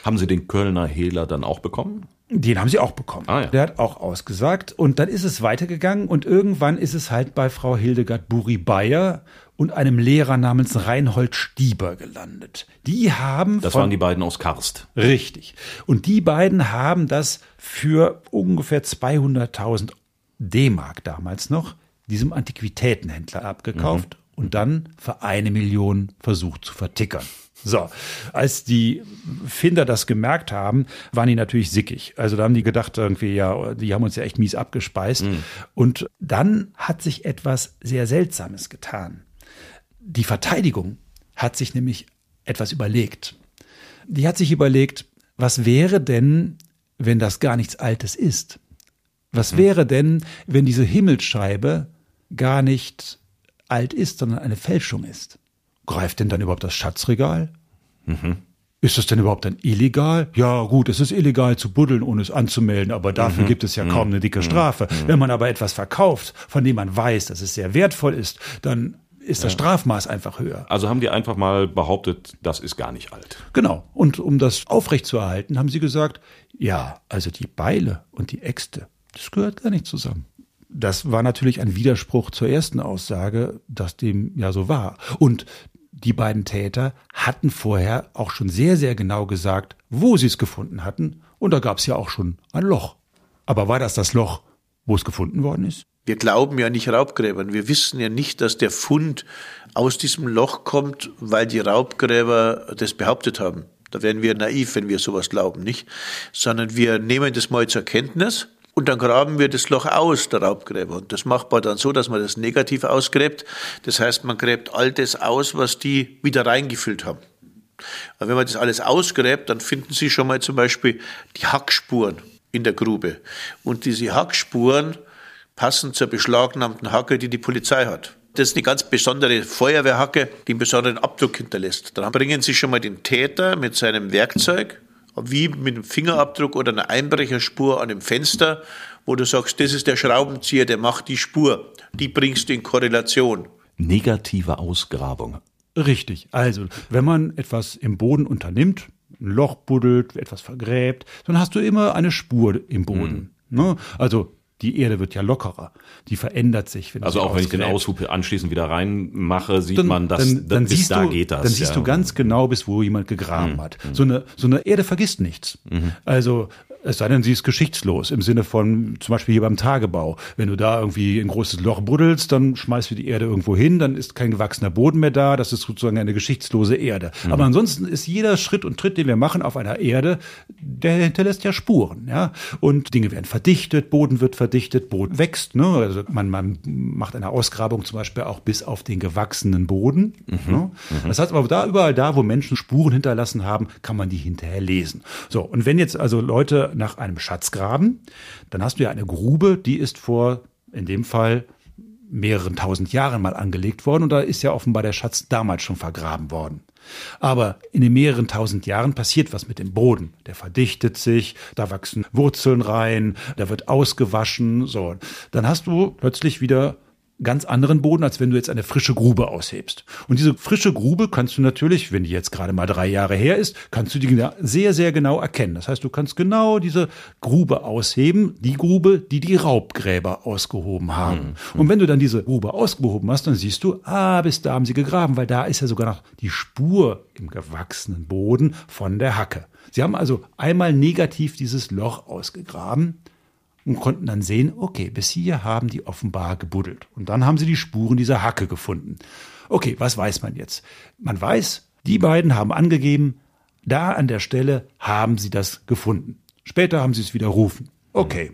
Haben Sie den Kölner Hehler dann auch bekommen? Den haben sie auch bekommen. Ah, ja. Der hat auch ausgesagt und dann ist es weitergegangen und irgendwann ist es halt bei Frau Hildegard Burri-Bayer und einem Lehrer namens Reinhold Stieber gelandet. Die haben das waren die beiden aus Karst. Richtig. Und die beiden haben das für ungefähr 200.000 D-Mark damals noch diesem Antiquitätenhändler abgekauft und dann für 1 Million versucht zu vertickern. So, als die Finder das gemerkt haben, waren die natürlich sickig. Also da haben die gedacht, irgendwie, ja, die haben uns ja echt mies abgespeist. Und dann hat sich etwas sehr Seltsames getan. Die Verteidigung hat sich nämlich etwas überlegt. Die hat sich überlegt, was wäre denn, wenn das gar nichts Altes ist? Was wäre denn, wenn diese Himmelsscheibe gar nicht alt ist, sondern eine Fälschung ist? Greift denn dann überhaupt das Schatzregal? Ist das denn überhaupt dann illegal? Ja gut, es ist illegal zu buddeln, ohne es anzumelden, aber dafür gibt es ja kaum eine dicke Strafe. Wenn man aber etwas verkauft, von dem man weiß, dass es sehr wertvoll ist, dann ist das Strafmaß einfach höher. Also haben die einfach mal behauptet, das ist gar nicht alt. Genau. Und um das aufrechtzuerhalten, haben sie gesagt, ja, also die Beile und die Äxte, das gehört gar nicht zusammen. Das war natürlich ein Widerspruch zur ersten Aussage, dass dem ja so war. Und die beiden Täter hatten vorher auch schon sehr, sehr genau gesagt, wo sie es gefunden hatten. Und da gab es ja auch schon ein Loch. Aber war das Loch, wo es gefunden worden ist? Wir glauben ja nicht Raubgräbern. Wir wissen ja nicht, dass der Fund aus diesem Loch kommt, weil die Raubgräber das behauptet haben. Da wären wir naiv, wenn wir sowas glauben, nicht? Sondern wir nehmen das mal zur Kenntnis und dann graben wir das Loch aus, der Raubgräber. Und das macht man dann so, dass man das negativ ausgräbt. Das heißt, man gräbt all das aus, was die wieder reingefüllt haben. Aber wenn man das alles ausgräbt, dann finden Sie schon mal zum Beispiel die Hackspuren in der Grube. Und diese Hackspuren passen zur beschlagnahmten Hacke, die die Polizei hat. Das ist eine ganz besondere Feuerwehrhacke, die einen besonderen Abdruck hinterlässt. Dann bringen Sie schon mal den Täter mit seinem Werkzeug, wie mit einem Fingerabdruck oder einer Einbrecherspur an dem Fenster, wo du sagst, das ist der Schraubenzieher, der macht die Spur. Die bringst du in Korrelation. Negative Ausgrabung. Richtig. Also, wenn man etwas im Boden unternimmt, ein Loch buddelt, etwas vergräbt, dann hast du immer eine Spur im Boden. Ne? Also, die Erde wird ja lockerer. Die verändert sich. Wenn also auch wenn ich den Aushub anschließend wieder reinmache, sieht dann, man, dass dann bis da geht das. Dann siehst du ganz genau, bis wo jemand gegraben hat. So eine Erde vergisst nichts. Also es sei denn, sie ist geschichtslos. Im Sinne von zum Beispiel hier beim Tagebau. Wenn du da irgendwie ein großes Loch buddelst, dann schmeißt du die Erde irgendwo hin, dann ist kein gewachsener Boden mehr da. Das ist sozusagen eine geschichtslose Erde. Aber ansonsten ist jeder Schritt und Tritt, den wir machen auf einer Erde, der hinterlässt ja Spuren. Ja? Und Dinge werden verdichtet, Boden wird verdichtet, Boden wächst. Ne? Also man macht eine Ausgrabung zum Beispiel auch bis auf den gewachsenen Boden. Ne? Das heißt aber überall da, wo Menschen Spuren hinterlassen haben, kann man die hinterher lesen. So, und wenn jetzt also Leute nach einem Schatz graben, dann hast du ja eine Grube, die ist vor, in dem Fall, mehreren tausend Jahren mal angelegt worden und da ist ja offenbar der Schatz damals schon vergraben worden. Aber in den mehreren tausend Jahren passiert was mit dem Boden. Der verdichtet sich, da wachsen Wurzeln rein, da wird ausgewaschen, so. Dann hast du plötzlich wieder ganz anderen Boden, als wenn du jetzt eine frische Grube aushebst. Und diese frische Grube kannst du natürlich, wenn die jetzt gerade mal 3 Jahre her ist, kannst du die sehr, sehr genau erkennen. Das heißt, du kannst genau diese Grube ausheben, die Grube, die die Raubgräber ausgehoben haben. Und wenn du dann diese Grube ausgehoben hast, dann siehst du, bis da haben sie gegraben, weil da ist ja sogar noch die Spur im gewachsenen Boden von der Hacke. Sie haben also einmal negativ dieses Loch ausgegraben und konnten dann sehen, okay, bis hier haben die offenbar gebuddelt. Und dann haben sie die Spuren dieser Hacke gefunden. Okay, was weiß man jetzt? Man weiß, die beiden haben angegeben, da an der Stelle haben sie das gefunden. Später haben sie es widerrufen. Okay,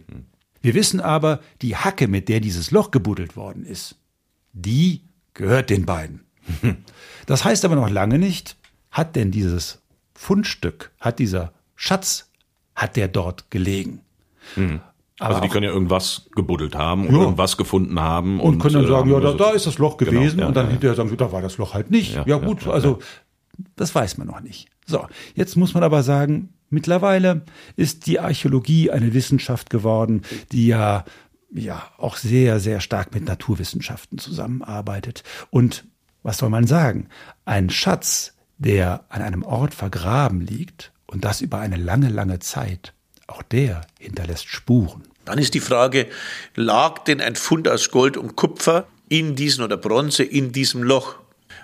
wir wissen aber, die Hacke, mit der dieses Loch gebuddelt worden ist, die gehört den beiden. Das heißt aber noch lange nicht, hat denn dieses Fundstück, hat dieser Schatz, hat der dort gelegen? Aber also die können ja irgendwas gebuddelt haben und irgendwas gefunden haben. Und können dann sagen, da ist das Loch gewesen. Genau, und dann hinterher sagen, da war das Loch halt nicht. Das weiß man noch nicht. So, jetzt muss man aber sagen, mittlerweile ist die Archäologie eine Wissenschaft geworden, die ja auch sehr, sehr stark mit Naturwissenschaften zusammenarbeitet. Und was soll man sagen? Ein Schatz, der an einem Ort vergraben liegt und das über eine lange, lange Zeit, auch der hinterlässt Spuren. Dann ist die Frage, lag denn ein Fund aus Gold und Kupfer in diesem oder Bronze in diesem Loch?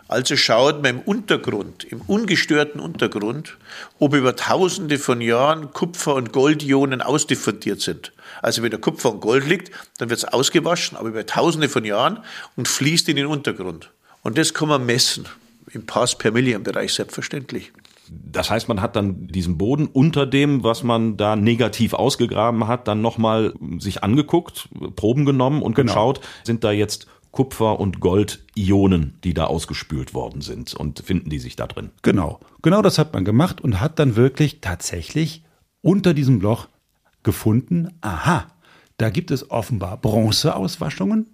Also schaut man im Untergrund, im ungestörten Untergrund, ob über Tausende von Jahren Kupfer- und Goldionen ausdiffundiert sind. Also wenn da Kupfer und Gold liegt, dann wird es ausgewaschen, aber über Tausende von Jahren und fließt in den Untergrund. Und das kann man messen, im Parts-per-Million-Bereich selbstverständlich. Das heißt, man hat dann diesen Boden unter dem, was man da negativ ausgegraben hat, dann nochmal sich angeguckt, Proben genommen und geschaut, sind da jetzt Kupfer- und Gold-Ionen, die da ausgespült worden sind und finden die sich da drin? Genau das hat man gemacht und hat dann wirklich tatsächlich unter diesem Loch gefunden, aha, da gibt es offenbar Bronzeauswaschungen,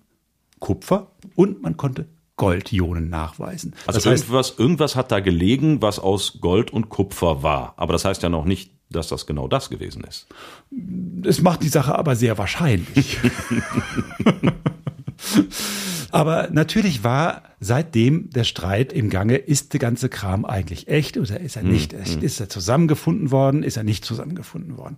Kupfer und man konnte Goldionen nachweisen. Also das heißt, irgendwas hat da gelegen, was aus Gold und Kupfer war. Aber das heißt ja noch nicht, dass das genau das gewesen ist. Es macht die Sache aber sehr wahrscheinlich. Aber natürlich war seitdem der Streit im Gange, ist der ganze Kram eigentlich echt oder ist er nicht echt? Ist er zusammengefunden worden, ist er nicht zusammengefunden worden?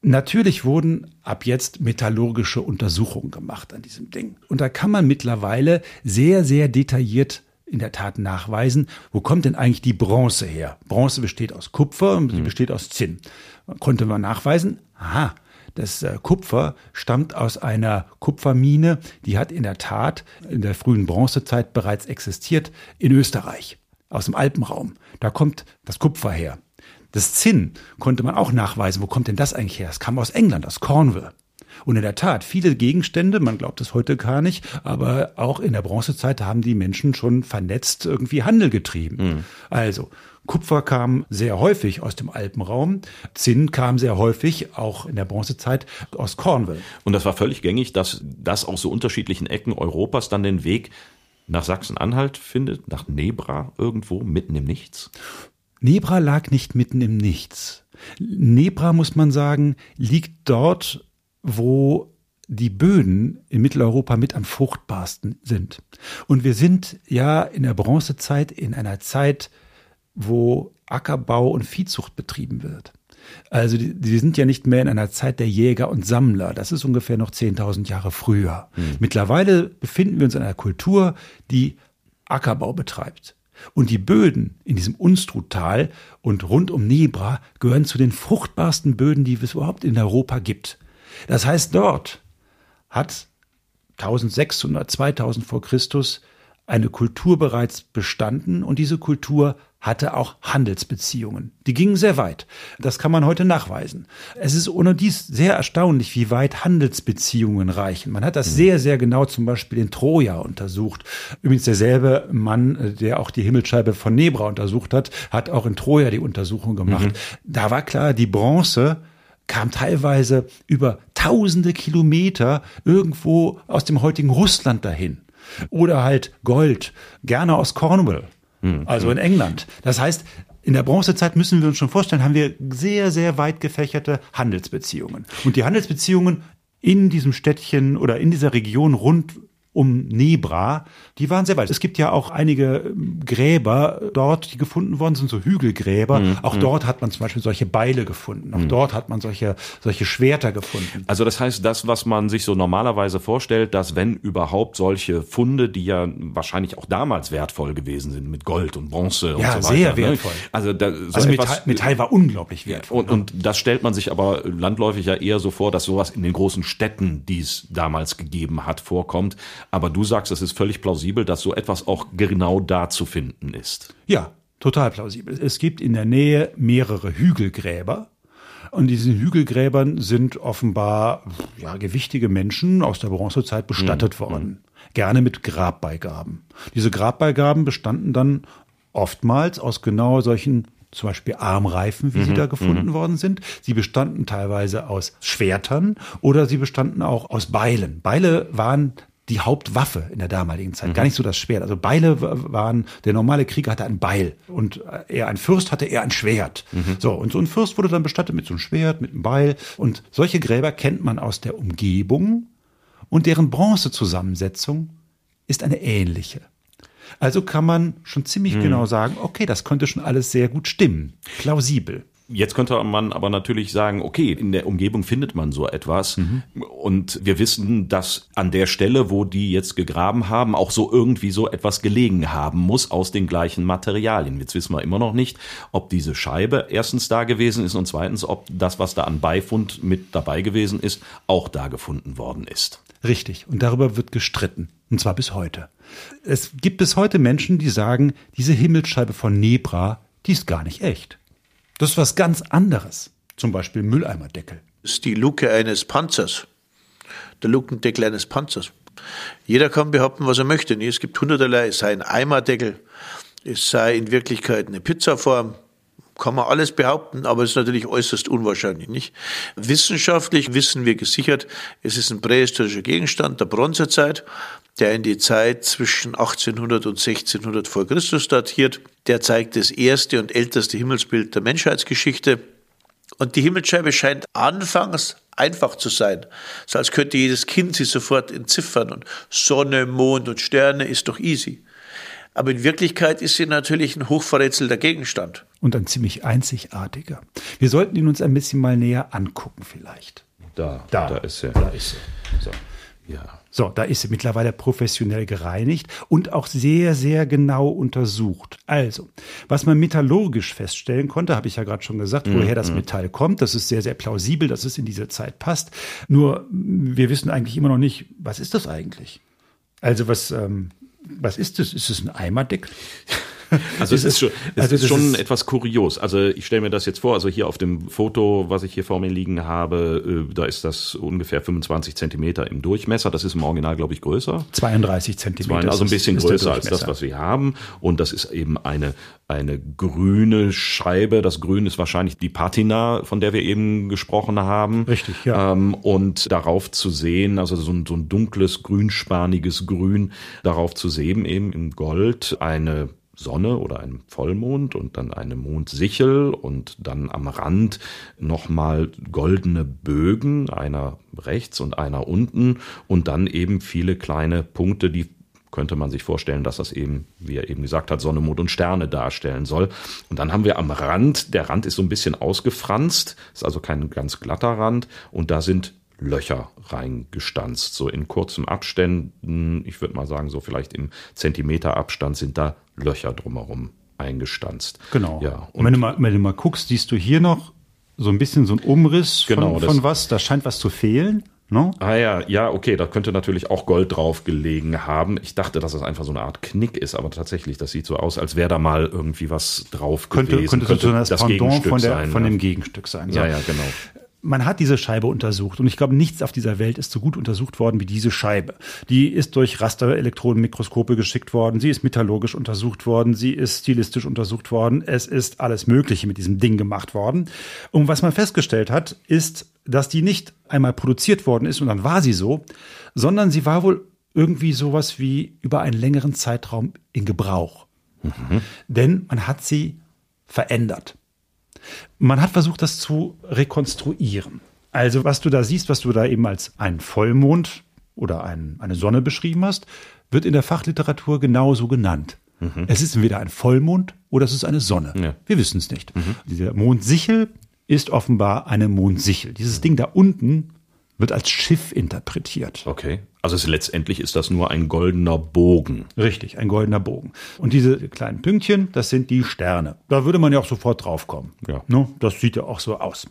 Natürlich wurden ab jetzt metallurgische Untersuchungen gemacht an diesem Ding. Und da kann man mittlerweile sehr, sehr detailliert in der Tat nachweisen, wo kommt denn eigentlich die Bronze her? Bronze besteht aus Kupfer und besteht aus Zinn. Konnte man nachweisen, aha, Das Kupfer stammt aus einer Kupfermine, die hat in der Tat in der frühen Bronzezeit bereits existiert, in Österreich, aus dem Alpenraum. Da kommt das Kupfer her. Das Zinn konnte man auch nachweisen. Wo kommt denn das eigentlich her? Es kam aus England, aus Cornwall. Und in der Tat, viele Gegenstände, man glaubt es heute gar nicht, aber auch in der Bronzezeit haben die Menschen schon vernetzt irgendwie Handel getrieben. Mhm. Also Kupfer kam sehr häufig aus dem Alpenraum, Zinn kam sehr häufig, auch in der Bronzezeit, aus Cornwall. Und das war völlig gängig, dass das aus so unterschiedlichen Ecken Europas dann den Weg nach Sachsen-Anhalt findet, nach Nebra irgendwo, mitten im Nichts? Nebra lag nicht mitten im Nichts. Nebra, muss man sagen, liegt dort, wo die Böden in Mitteleuropa mit am fruchtbarsten sind. Und wir sind ja in der Bronzezeit in einer Zeit, wo Ackerbau und Viehzucht betrieben wird. Also die sind ja nicht mehr in einer Zeit der Jäger und Sammler. Das ist ungefähr noch 10.000 Jahre früher. Mhm. Mittlerweile befinden wir uns in einer Kultur, die Ackerbau betreibt. Und die Böden in diesem Unstruttal und rund um Nebra gehören zu den fruchtbarsten Böden, die es überhaupt in Europa gibt. Das heißt, dort hat 1600, 2000 vor Christus eine Kultur bereits bestanden und diese Kultur hatte auch Handelsbeziehungen. Die gingen sehr weit. Das kann man heute nachweisen. Es ist ohnedies sehr erstaunlich, wie weit Handelsbeziehungen reichen. Man hat das sehr, sehr genau zum Beispiel in Troja untersucht. Übrigens derselbe Mann, der auch die Himmelsscheibe von Nebra untersucht hat, hat auch in Troja die Untersuchung gemacht. Mhm. Da war klar, die Bronze kam teilweise über tausende Kilometer irgendwo aus dem heutigen Russland dahin. Oder halt Gold, gerne aus Cornwall. Also in England. Das heißt, in der Bronzezeit müssen wir uns schon vorstellen, haben wir sehr, sehr weit gefächerte Handelsbeziehungen. Und die Handelsbeziehungen in diesem Städtchen oder in dieser Region rund um Nebra, die waren sehr weit. Es gibt ja auch einige Gräber dort, die gefunden worden sind, so Hügelgräber. Mhm. Auch dort hat man zum Beispiel solche Beile gefunden. Auch dort hat man solche Schwerter gefunden. Also das heißt, das, was man sich so normalerweise vorstellt, dass wenn überhaupt solche Funde, die ja wahrscheinlich auch damals wertvoll gewesen sind, mit Gold und Bronze und so weiter. Ja, sehr wertvoll. Ne? Also Metall war unglaublich wertvoll. Und das stellt man sich aber landläufig ja eher so vor, dass sowas in den großen Städten, die es damals gegeben hat, vorkommt. Aber du sagst, es ist völlig plausibel, dass so etwas auch genau da zu finden ist. Ja, total plausibel. Es gibt in der Nähe mehrere Hügelgräber. Und diesen Hügelgräbern sind offenbar gewichtige Menschen aus der Bronzezeit bestattet worden. Gerne mit Grabbeigaben. Diese Grabbeigaben bestanden dann oftmals aus genau solchen, zum Beispiel Armreifen, wie sie da gefunden worden sind. Sie bestanden teilweise aus Schwertern oder sie bestanden auch aus Beilen. Beile waren die Hauptwaffe in der damaligen Zeit, gar nicht so das Schwert. Also Beile waren, der normale Krieger hatte ein Beil und ein Fürst hatte eher ein Schwert. Mhm. So, und so ein Fürst wurde dann bestattet mit so einem Schwert, mit einem Beil. Und solche Gräber kennt man aus der Umgebung und deren Bronzezusammensetzung ist eine ähnliche. Also kann man schon ziemlich genau sagen, okay, das könnte schon alles sehr gut stimmen, plausibel. Jetzt könnte man aber natürlich sagen, okay, in der Umgebung findet man so etwas und wir wissen, dass an der Stelle, wo die jetzt gegraben haben, auch so irgendwie so etwas gelegen haben muss aus den gleichen Materialien. Jetzt wissen wir immer noch nicht, ob diese Scheibe erstens da gewesen ist und zweitens, ob das, was da an Beifund mit dabei gewesen ist, auch da gefunden worden ist. Richtig. Und darüber wird gestritten. Und zwar bis heute. Es gibt bis heute Menschen, die sagen, diese Himmelsscheibe von Nebra, die ist gar nicht echt. Das ist was ganz anderes, zum Beispiel Mülleimerdeckel. Das ist die Luke eines Panzers, der Lukendeckel eines Panzers. Jeder kann behaupten, was er möchte. Es gibt hunderterlei, es sei ein Eimerdeckel, es sei in Wirklichkeit eine Pizzaform. Kann man alles behaupten, aber es ist natürlich äußerst unwahrscheinlich, nicht? Wissenschaftlich wissen wir gesichert, es ist ein prähistorischer Gegenstand der Bronzezeit, der in die Zeit zwischen 1800 und 1600 vor Christus datiert. Der zeigt das erste und älteste Himmelsbild der Menschheitsgeschichte. Und die Himmelsscheibe scheint anfangs einfach zu sein. So als könnte jedes Kind sie sofort entziffern. Und Sonne, Mond und Sterne ist doch easy. Aber in Wirklichkeit ist sie natürlich ein hochverrätselter Gegenstand. Und ein ziemlich einzigartiger. Wir sollten ihn uns ein bisschen mal näher angucken vielleicht. Da ist er. Da ist er. So. Ja. So, da ist sie mittlerweile professionell gereinigt und auch sehr, sehr genau untersucht. Also, was man metallurgisch feststellen konnte, habe ich ja gerade schon gesagt, woher das Metall kommt. Das ist sehr, sehr plausibel, dass es in diese Zeit passt. Nur, wir wissen eigentlich immer noch nicht, was ist das eigentlich? Also, was ist das? Ist es ein Eimerdeck? Also es ist schon etwas kurios. Also ich stelle mir das jetzt vor, also hier auf dem Foto, was ich hier vor mir liegen habe, da ist das ungefähr 25 Zentimeter im Durchmesser. Das ist im Original, glaube ich, größer. 32 Zentimeter. Also ein bisschen größer als das, was wir haben. Und das ist eben eine grüne Scheibe. Das Grün ist wahrscheinlich die Patina, von der wir eben gesprochen haben. Richtig, ja. Und darauf zu sehen, also so ein dunkles, grünspaniges Grün, darauf zu sehen eben im Gold eine Sonne oder ein Vollmond und dann eine Mondsichel und dann am Rand nochmal goldene Bögen, einer rechts und einer unten und dann eben viele kleine Punkte, die könnte man sich vorstellen, dass das eben, wie er eben gesagt hat, Sonne, Mond und Sterne darstellen soll. Und dann haben wir am Rand, der Rand ist so ein bisschen ausgefranst, ist also kein ganz glatter Rand und da sind Löcher reingestanzt, so in kurzen Abständen, ich würde mal sagen, so vielleicht im Zentimeterabstand sind da Löcher drumherum eingestanzt. Genau. Ja, und wenn du mal guckst, siehst du hier noch so ein bisschen so einen Umriss von was, da scheint was zu fehlen. No? Ah ja, okay, da könnte natürlich auch Gold drauf gelegen haben. Ich dachte, dass das einfach so eine Art Knick ist, aber tatsächlich, das sieht so aus, als wäre da mal irgendwie was drauf gewesen. Könnte so das Pendant von dem Gegenstück sein. So. Ja, genau. Man hat diese Scheibe untersucht und ich glaube, nichts auf dieser Welt ist so gut untersucht worden wie diese Scheibe. Die ist durch Rasterelektronenmikroskope geschickt worden, sie ist metallurgisch untersucht worden, sie ist stilistisch untersucht worden, es ist alles Mögliche mit diesem Ding gemacht worden. Und was man festgestellt hat, ist, dass die nicht einmal produziert worden ist und dann war sie so, sondern sie war wohl irgendwie sowas wie über einen längeren Zeitraum in Gebrauch. Mhm. Denn man hat sie verändert. Man hat versucht, das zu rekonstruieren. Also was du da siehst, was du da eben als einen Vollmond oder eine Sonne beschrieben hast, wird in der Fachliteratur genauso genannt. Mhm. Es ist entweder ein Vollmond oder es ist eine Sonne. Ja. Wir wissen es nicht. Mhm. Diese Mondsichel ist offenbar eine Mondsichel. Dieses Ding da unten wird als Schiff interpretiert. Okay. Also letztendlich ist das nur ein goldener Bogen. Richtig, ein goldener Bogen. Und diese kleinen Pünktchen, das sind die Sterne. Da würde man ja auch sofort drauf kommen. Ja. Ne? Das sieht ja auch so aus.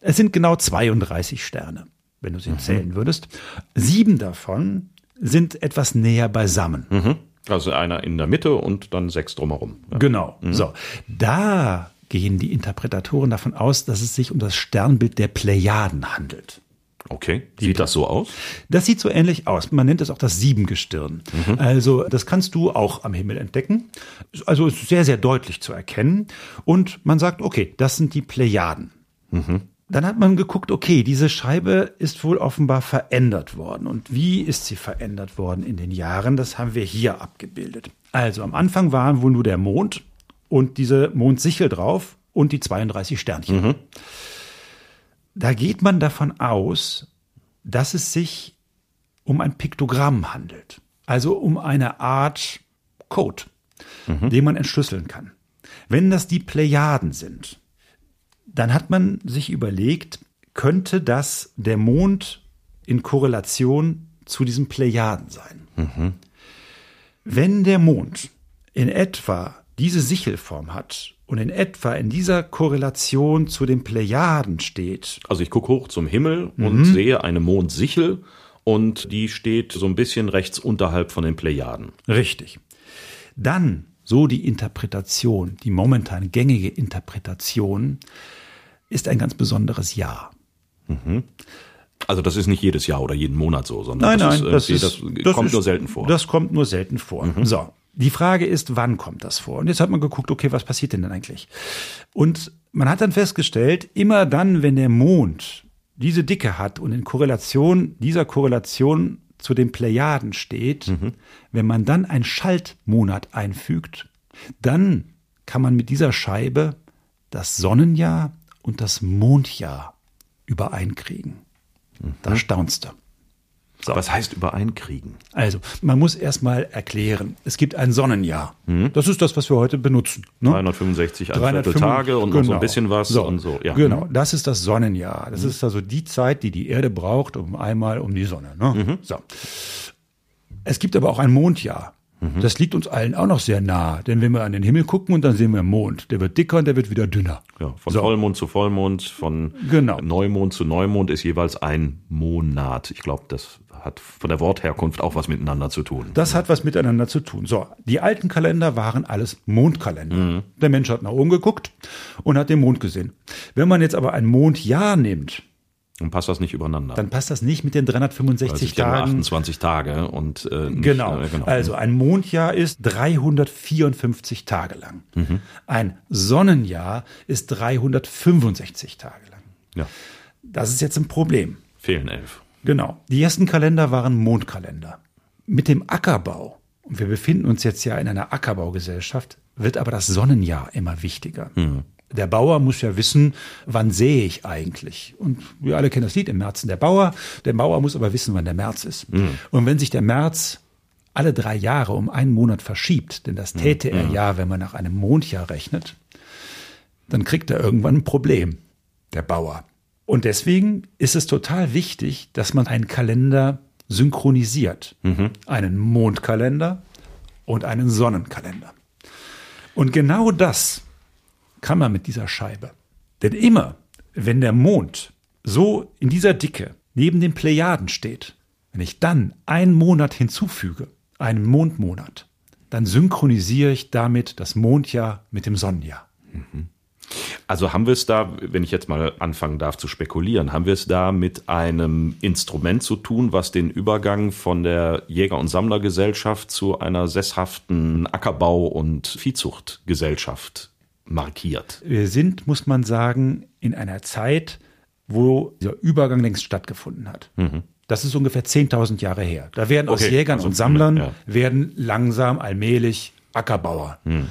Es sind genau 32 Sterne, wenn du sie zählen würdest. 7 davon sind etwas näher beisammen. Mhm. Also einer in der Mitte und dann 6 drumherum. Ja. Genau. Mhm. So, da gehen die Interpretatoren davon aus, dass es sich um das Sternbild der Plejaden handelt. Okay, sieht das so aus? Das sieht so ähnlich aus. Man nennt es auch das Siebengestirn. Mhm. Also das kannst du auch am Himmel entdecken. Also ist sehr, sehr deutlich zu erkennen. Und man sagt, okay, das sind die Plejaden. Mhm. Dann hat man geguckt, okay, diese Scheibe ist wohl offenbar verändert worden. Und wie ist sie verändert worden in den Jahren? Das haben wir hier abgebildet. Also am Anfang waren wohl nur der Mond und diese Mondsichel drauf und die 32 Sternchen. Mhm. Da geht man davon aus, dass es sich um ein Piktogramm handelt. Also um eine Art Code, den man entschlüsseln kann. Wenn das die Plejaden sind, dann hat man sich überlegt, könnte das der Mond in Korrelation zu diesen Plejaden sein? Mhm. Wenn der Mond in etwa diese Sichelform hat und in etwa in dieser Korrelation zu den Plejaden steht. Also ich gucke hoch zum Himmel und sehe eine Mondsichel und die steht so ein bisschen rechts unterhalb von den Plejaden. Richtig. Dann, so die Interpretation, die momentan gängige Interpretation, ist ein ganz besonderes Jahr. Mhm. Also das ist nicht jedes Jahr oder jeden Monat so, sondern das kommt nur selten vor. Das kommt nur selten vor. Mhm. So. Die Frage ist, wann kommt das vor? Und jetzt hat man geguckt, okay, was passiert denn eigentlich? Und man hat dann festgestellt, immer dann, wenn der Mond diese Dicke hat und in Korrelation dieser Korrelation zu den Plejaden steht, wenn man dann einen Schaltmonat einfügt, dann kann man mit dieser Scheibe das Sonnenjahr und das Mondjahr übereinkriegen. Da staunst du. So. Was heißt übereinkriegen? Also, man muss erstmal erklären, es gibt ein Sonnenjahr. Mhm. Das ist das, was wir heute benutzen. Ne? 365 Tage und noch so ein bisschen was. So. Und so. Ja. Genau, das ist das Sonnenjahr. Das ist also die Zeit, die die Erde braucht, um einmal um die Sonne. Ne? Mhm. So. Es gibt aber auch ein Mondjahr. Mhm. Das liegt uns allen auch noch sehr nah. Denn wenn wir an den Himmel gucken und dann sehen wir den Mond, der wird dicker und der wird wieder dünner. Ja, von Vollmond zu Vollmond, von Neumond zu Neumond ist jeweils ein Monat. Ich glaube, das hat von der Wortherkunft auch was miteinander zu tun. Das hat was miteinander zu tun. So, die alten Kalender waren alles Mondkalender. Mhm. Der Mensch hat nach oben geguckt und hat den Mond gesehen. Wenn man jetzt aber ein Mondjahr nimmt, dann passt das nicht übereinander. Dann passt das nicht mit den 365 Tagen. Ja, 28 Tage und nicht, genau. Also ein Mondjahr ist 354 Tage lang. Mhm. Ein Sonnenjahr ist 365 Tage lang. Ja. Das ist jetzt ein Problem. Fehlen 11. Genau. Die ersten Kalender waren Mondkalender. Mit dem Ackerbau, und wir befinden uns jetzt ja in einer Ackerbaugesellschaft, wird aber das Sonnenjahr immer wichtiger. Mhm. Der Bauer muss ja wissen, wann sähe ich eigentlich? Und wir alle kennen das Lied, im Märzen der Bauer. Der Bauer muss aber wissen, wann der März ist. Mhm. Und wenn sich der März alle 3 Jahre um einen Monat verschiebt, denn das täte er ja, wenn man nach einem Mondjahr rechnet, dann kriegt er irgendwann ein Problem, der Bauer. Und deswegen ist es total wichtig, dass man einen Kalender synchronisiert. Mhm. Einen Mondkalender und einen Sonnenkalender. Und genau das kann man mit dieser Scheibe. Denn immer, wenn der Mond so in dieser Dicke neben den Plejaden steht, wenn ich dann einen Monat hinzufüge, einen Mondmonat, dann synchronisiere ich damit das Mondjahr mit dem Sonnenjahr. Mhm. Also haben wir es da, wenn ich jetzt mal anfangen darf zu spekulieren, haben wir es da mit einem Instrument zu tun, was den Übergang von der Jäger- und Sammlergesellschaft zu einer sesshaften Ackerbau- und Viehzuchtgesellschaft markiert. Wir sind, muss man sagen, in einer Zeit, wo dieser Übergang längst stattgefunden hat. Mhm. Das ist ungefähr 10.000 Jahre her. Da werden aus Jägern und Sammlern werden langsam allmählich Ackerbauer. Mhm.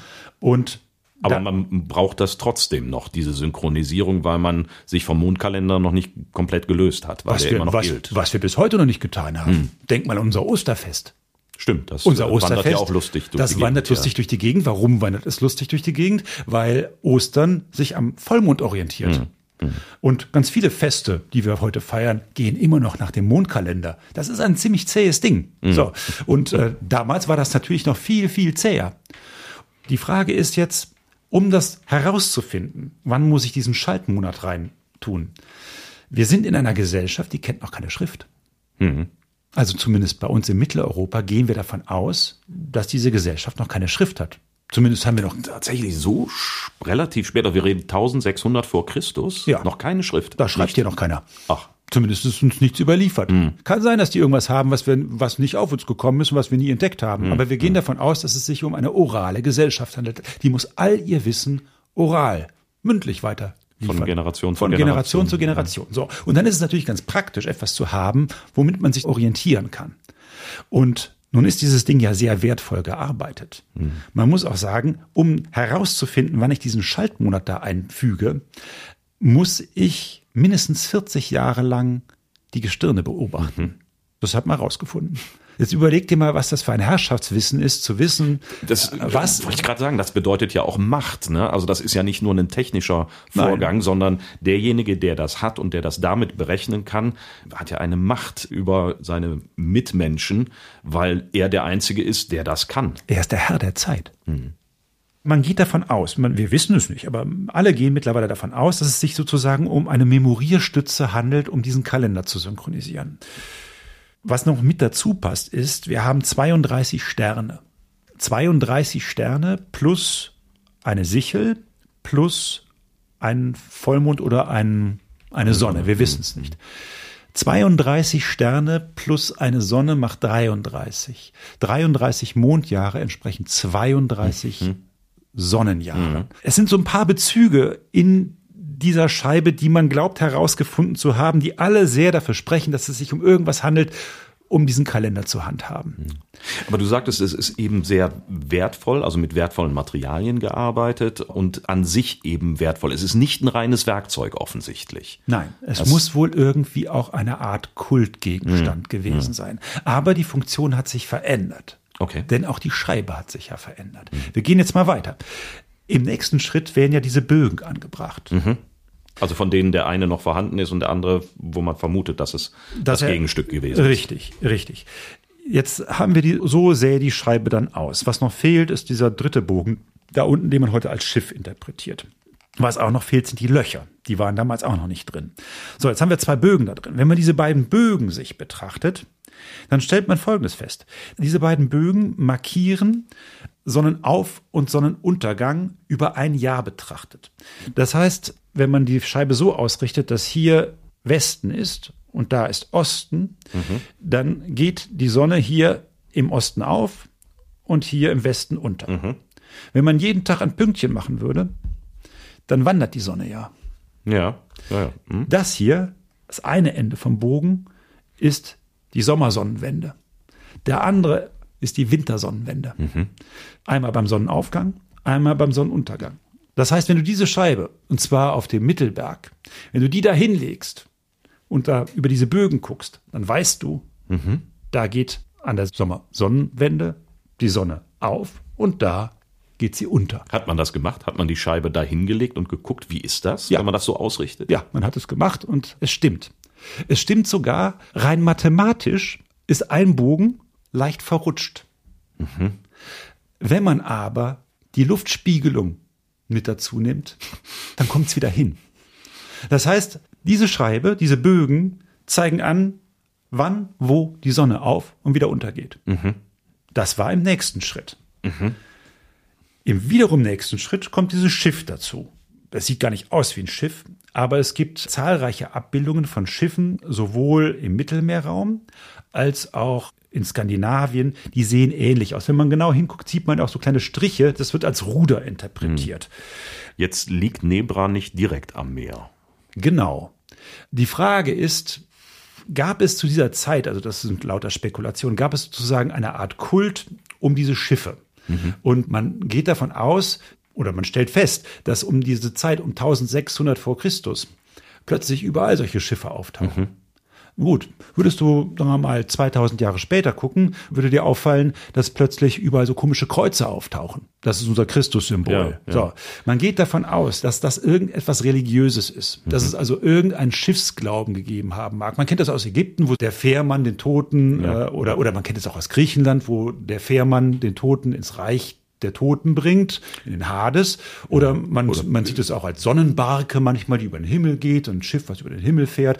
Aber man braucht das trotzdem noch, diese Synchronisierung, weil man sich vom Mondkalender noch nicht komplett gelöst hat, weil der immer noch gilt. Was wir bis heute noch nicht getan haben. Mhm. Denk mal an unser Osterfest. Stimmt, das wandert ja auch lustig durch die Gegend. Das wandert lustig durch die Gegend. Warum wandert es lustig durch die Gegend? Weil Ostern sich am Vollmond orientiert. Mhm. Mhm. Und ganz viele Feste, die wir heute feiern, gehen immer noch nach dem Mondkalender. Das ist ein ziemlich zähes Ding. Mhm. So. Und damals war das natürlich noch viel, viel zäher. Die Frage ist jetzt, um das herauszufinden, wann muss ich diesen Schaltmonat rein tun? Wir sind in einer Gesellschaft, die kennt noch keine Schrift. Mhm. Also zumindest bei uns in Mitteleuropa gehen wir davon aus, dass diese Gesellschaft noch keine Schrift hat. Zumindest haben wir noch tatsächlich so relativ später, wir reden 1600 vor Christus, noch keine Schrift. Da schreibt hier noch keiner. Ach. Zumindest ist uns nichts überliefert. Mhm. Kann sein, dass die irgendwas haben, was nicht auf uns gekommen ist und was wir nie entdeckt haben. Mhm. Aber wir gehen davon aus, dass es sich um eine orale Gesellschaft handelt. Die muss all ihr Wissen oral, mündlich weiter. Von Generation zu Generation. So. Und dann ist es natürlich ganz praktisch, etwas zu haben, womit man sich orientieren kann. Und nun ist dieses Ding ja sehr wertvoll gearbeitet. Mhm. Man muss auch sagen, um herauszufinden, wann ich diesen Schaltmonat da einfüge, muss ich mindestens 40 Jahre lang die Gestirne beobachten. Mhm. Das hat man rausgefunden. Jetzt überleg dir mal, was das für ein Herrschaftswissen ist, zu wissen, was. Wollte ich gerade sagen, das bedeutet ja auch Macht. Ne? Also das ist ja nicht nur ein technischer Vorgang, sondern derjenige, der das hat und der das damit berechnen kann, hat ja eine Macht über seine Mitmenschen, weil er der Einzige ist, der das kann. Er ist der Herr der Zeit. Mhm. Man geht davon aus, wir wissen es nicht, aber alle gehen mittlerweile davon aus, dass es sich sozusagen um eine Memorierstütze handelt, um diesen Kalender zu synchronisieren. Was noch mit dazu passt, ist, wir haben 32 Sterne. 32 Sterne plus eine Sichel plus einen Vollmond oder eine Sonne. Wir wissen es nicht. 32 Sterne plus eine Sonne macht 33. 33 Mondjahre entsprechen 32 Sonnenjahre. Mhm. Es sind so ein paar Bezüge in dieser Scheibe, die man glaubt herausgefunden zu haben, die alle sehr dafür sprechen, dass es sich um irgendwas handelt, um diesen Kalender zu handhaben. Aber du sagtest, es ist eben sehr wertvoll, also mit wertvollen Materialien gearbeitet und an sich eben wertvoll. Es ist nicht ein reines Werkzeug offensichtlich. Nein, es muss wohl irgendwie auch eine Art Kultgegenstand gewesen sein. Aber die Funktion hat sich verändert. Okay. Denn auch die Scheibe hat sich ja verändert. Wir gehen jetzt mal weiter. Im nächsten Schritt werden ja diese Bögen angebracht. Mhm. Also von denen der eine noch vorhanden ist und der andere, wo man vermutet, dass es das Gegenstück gewesen ist. Richtig, richtig. Jetzt haben wir so sähe die Scheibe dann aus. Was noch fehlt, ist dieser dritte Bogen da unten, den man heute als Schiff interpretiert. Was auch noch fehlt, sind die Löcher. Die waren damals auch noch nicht drin. So, jetzt haben wir zwei Bögen da drin. Wenn man diese beiden Bögen sich betrachtet, dann stellt man Folgendes fest. Diese beiden Bögen markieren Sonnenauf- und Sonnenuntergang über ein Jahr betrachtet. Das heißt, wenn man die Scheibe so ausrichtet, dass hier Westen ist und da ist Osten, dann geht die Sonne hier im Osten auf und hier im Westen unter. Wenn man jeden Tag ein Pünktchen machen würde, dann wandert die Sonne ja. Ja. Das hier, das eine Ende vom Bogen, ist die Sommersonnenwende. Der andere ist die Wintersonnenwende. Einmal beim Sonnenaufgang, einmal beim Sonnenuntergang. Das heißt, wenn du diese Scheibe, und zwar auf dem Mittelberg, wenn du die da hinlegst und da über diese Bögen guckst, dann weißt du, da geht an der Sommersonnenwende die Sonne auf und da geht sie unter. Hat man das gemacht? Hat man die Scheibe da hingelegt und geguckt, wie ist das, wenn man das so ausrichtet? Ja, man hat es gemacht und es stimmt. Es stimmt sogar, rein mathematisch ist ein Bogen leicht verrutscht. Wenn man aber die Luftspiegelung mit dazu nimmt, dann kommt es wieder hin. Das heißt, diese Scheibe, diese Bögen zeigen an, wann, wo die Sonne auf und wieder untergeht. Das war im nächsten Schritt. Im wiederum nächsten Schritt kommt dieses Schiff dazu. Das sieht gar nicht aus wie ein Schiff, aber es gibt zahlreiche Abbildungen von Schiffen, sowohl im Mittelmeerraum als auch in Skandinavien. Die sehen ähnlich aus. Wenn man genau hinguckt, sieht man auch so kleine Striche. Das wird als Ruder interpretiert. Jetzt liegt Nebra nicht direkt am Meer. Genau. Die Frage ist, gab es zu dieser Zeit, also das sind lauter Spekulationen, gab es sozusagen eine Art Kult um diese Schiffe? Und man geht davon aus, oder man stellt fest, dass um diese Zeit, um 1600 vor Christus, plötzlich überall solche Schiffe auftauchen. Gut, würdest du sagen wir mal 2000 Jahre später gucken, würde dir auffallen, dass plötzlich überall so komische Kreuze auftauchen. Das ist unser Christus-Symbol. Ja, ja. So. Man geht davon aus, dass das irgendetwas Religiöses ist, dass es also irgendeinen Schiffsglauben gegeben haben mag. Man kennt das aus Ägypten, wo der Fährmann den Toten, oder man kennt es auch aus Griechenland, wo der Fährmann den Toten ins Reich der Toten bringt, in den Hades. Oder man sieht es auch als Sonnenbarke manchmal, die über den Himmel geht, und ein Schiff, was über den Himmel fährt.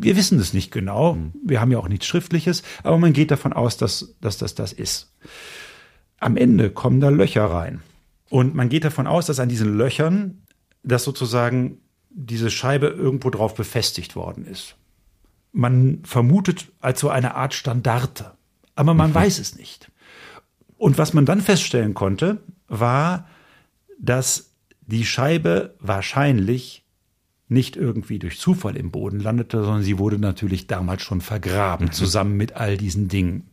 Wir wissen es nicht genau. Wir haben ja auch nichts Schriftliches. Aber man geht davon aus, dass das das ist. Am Ende kommen da Löcher rein. Und man geht davon aus, dass an diesen Löchern, dass sozusagen diese Scheibe irgendwo drauf befestigt worden ist. Man vermutet als so eine Art Standarte. Aber man weiß es nicht. Und was man dann feststellen konnte, war, dass die Scheibe wahrscheinlich nicht irgendwie durch Zufall im Boden landete, sondern sie wurde natürlich damals schon vergraben, zusammen mit all diesen Dingen.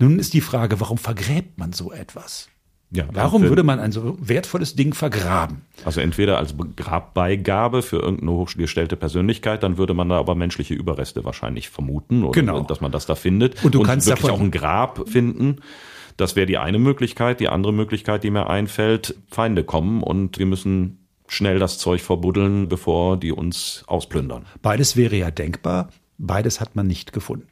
Nun ist die Frage, warum vergräbt man so etwas? Ja, warum würde man ein so wertvolles Ding vergraben? Also entweder als Grabbeigabe für irgendeine hochgestellte Persönlichkeit, dann würde man da aber menschliche Überreste wahrscheinlich vermuten, oder dass man das da findet. Und du kannst wirklich auch ein Grab finden. Das wäre die eine Möglichkeit. Die andere Möglichkeit, die mir einfällt, Feinde kommen und wir müssen schnell das Zeug verbuddeln, bevor die uns ausplündern. Beides wäre ja denkbar. Beides hat man nicht gefunden.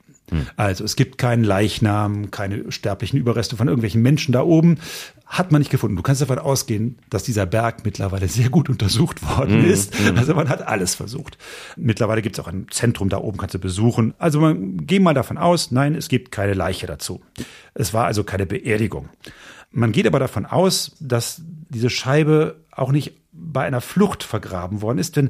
Also es gibt keinen Leichnam, keine sterblichen Überreste von irgendwelchen Menschen da oben. Hat man nicht gefunden. Du kannst davon ausgehen, dass dieser Berg mittlerweile sehr gut untersucht worden ist. Also man hat alles versucht. Mittlerweile gibt es auch ein Zentrum da oben, kannst du besuchen. Also man geht mal davon aus, nein, es gibt keine Leiche dazu. Es war also keine Beerdigung. Man geht aber davon aus, dass diese Scheibe auch nicht bei einer Flucht vergraben worden ist, denn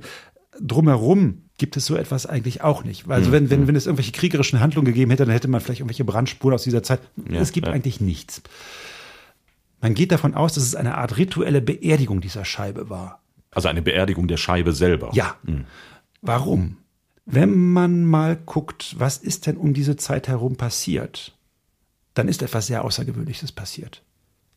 drumherum gibt es so etwas eigentlich auch nicht. Also wenn es irgendwelche kriegerischen Handlungen gegeben hätte, dann hätte man vielleicht irgendwelche Brandspuren aus dieser Zeit. Es gibt eigentlich nichts. Man geht davon aus, dass es eine Art rituelle Beerdigung dieser Scheibe war. Also eine Beerdigung der Scheibe selber? Ja. Warum? Wenn man mal guckt, was ist denn um diese Zeit herum passiert, dann ist etwas sehr Außergewöhnliches passiert.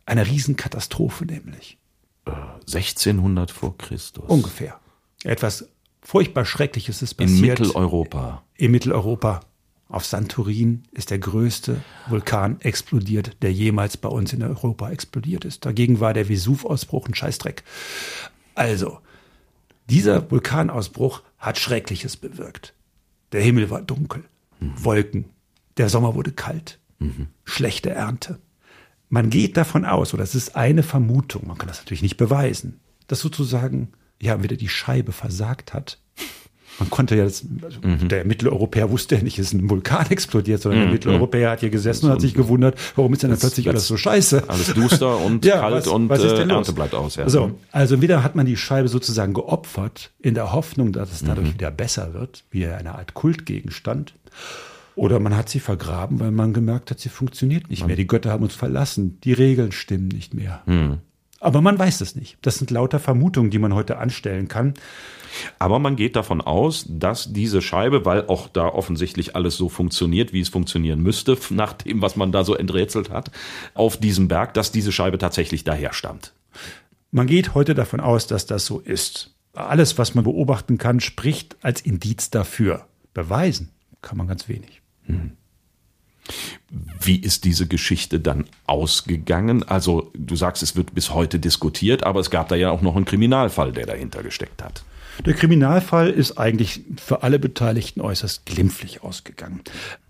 Eine Riesenkatastrophe nämlich. 1600 vor Christus. Ungefähr. Etwas furchtbar Schreckliches ist passiert. In Mitteleuropa. In Mitteleuropa. Auf Santorin ist der größte Vulkan explodiert, der jemals bei uns in Europa explodiert ist. Dagegen war der Vesuvausbruch ein Scheißdreck. Also, dieser Vulkanausbruch hat Schreckliches bewirkt. Der Himmel war dunkel, Wolken, der Sommer wurde kalt, schlechte Ernte. Man geht davon aus, oder es ist eine Vermutung, man kann das natürlich nicht beweisen, dass sozusagen ja wieder die Scheibe versagt hat. Man konnte ja, der Mitteleuropäer wusste ja nicht, es ist ein Vulkan explodiert, sondern der Mitteleuropäer hat hier gesessen und hat sich gewundert, warum ist denn dann plötzlich alles so scheiße? Alles duster und ja, kalt und Ernte bleibt aus. Ja. So, also wieder hat man die Scheibe sozusagen geopfert, in der Hoffnung, dass es dadurch wieder besser wird, wie eine Art Kultgegenstand. Oder man hat sie vergraben, weil man gemerkt hat, sie funktioniert nicht mehr. Die Götter haben uns verlassen, die Regeln stimmen nicht mehr. Aber man weiß es nicht. Das sind lauter Vermutungen, die man heute anstellen kann. Aber man geht davon aus, dass diese Scheibe, weil auch da offensichtlich alles so funktioniert, wie es funktionieren müsste, nach dem, was man da so enträtselt hat, auf diesem Berg, dass diese Scheibe tatsächlich daher stammt. Man geht heute davon aus, dass das so ist. Alles, was man beobachten kann, spricht als Indiz dafür. Beweisen kann man ganz wenig. Wie ist diese Geschichte dann ausgegangen? Also du sagst, es wird bis heute diskutiert, aber es gab da ja auch noch einen Kriminalfall, der dahinter gesteckt hat. Der Kriminalfall ist eigentlich für alle Beteiligten äußerst glimpflich ausgegangen.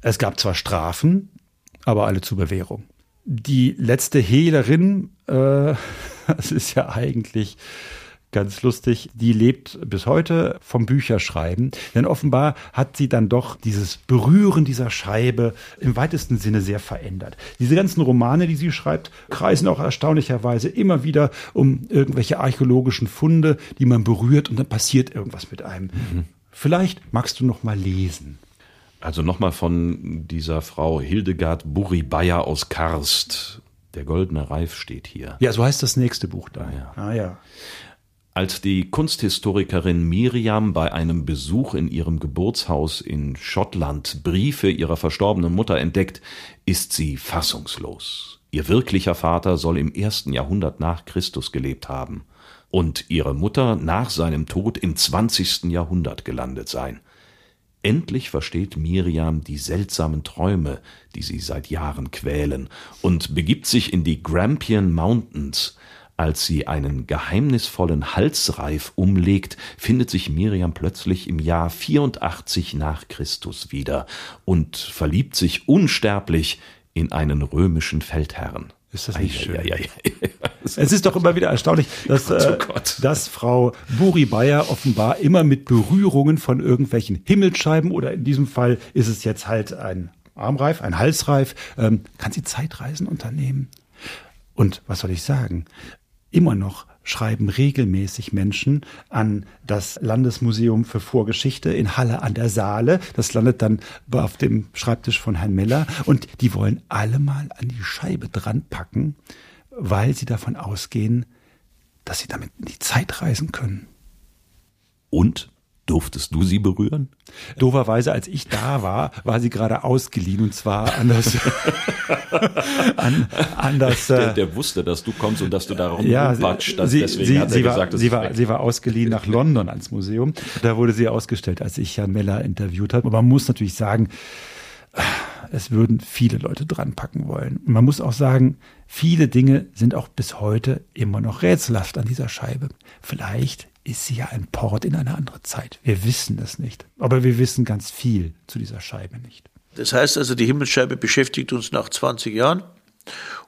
Es gab zwar Strafen, aber alle zur Bewährung. Die letzte Hehlerin, das ist ja eigentlich ganz lustig, die lebt bis heute vom Bücherschreiben. Denn offenbar hat sie dann doch dieses Berühren dieser Scheibe im weitesten Sinne sehr verändert. Diese ganzen Romane, die sie schreibt, kreisen auch erstaunlicherweise immer wieder um irgendwelche archäologischen Funde, die man berührt und dann passiert irgendwas mit einem. Vielleicht magst du noch mal lesen. Also noch mal von dieser Frau Hildegard Burri-Bayer aus Karst. Der goldene Reif steht hier. Ja, so heißt das nächste Buch da. Ah ja. Als die Kunsthistorikerin Miriam bei einem Besuch in ihrem Geburtshaus in Schottland Briefe ihrer verstorbenen Mutter entdeckt, ist sie fassungslos. Ihr wirklicher Vater soll im 1. Jahrhundert nach Christus gelebt haben und ihre Mutter nach seinem Tod im 20. Jahrhundert gelandet sein. Endlich versteht Miriam die seltsamen Träume, die sie seit Jahren quälen, und begibt sich in die Grampian Mountains. Als sie einen geheimnisvollen Halsreif umlegt, findet sich Miriam plötzlich im Jahr 84 nach Christus wieder und verliebt sich unsterblich in einen römischen Feldherrn. Ist das nicht schön? Ja. Es ist doch immer wieder erstaunlich, dass Frau Burri-Bayer offenbar immer mit Berührungen von irgendwelchen Himmelsscheiben, oder in diesem Fall ist es jetzt halt ein Armreif, ein Halsreif, kann sie Zeitreisen unternehmen. Und was soll ich sagen? Immer noch schreiben regelmäßig Menschen an das Landesmuseum für Vorgeschichte in Halle an der Saale. Das landet dann auf dem Schreibtisch von Herrn Meller. Und die wollen alle mal an die Scheibe dran packen, weil sie davon ausgehen, dass sie damit in die Zeit reisen können. Und? Durftest du sie berühren? Dooferweise, als ich da war, war sie gerade ausgeliehen, und zwar an das... der wusste, dass du kommst und dass du da rumpatscht. Ja, sie war ausgeliehen nach London ans Museum. Da wurde sie ausgestellt, als ich Herrn Meller interviewt habe. Aber man muss natürlich sagen, es würden viele Leute dran packen wollen. Und man muss auch sagen, viele Dinge sind auch bis heute immer noch rätselhaft an dieser Scheibe. Vielleicht ist sie ja ein Port in eine andere Zeit. Wir wissen es nicht. Aber wir wissen ganz viel zu dieser Scheibe nicht. Das heißt also, die Himmelsscheibe beschäftigt uns nach 20 Jahren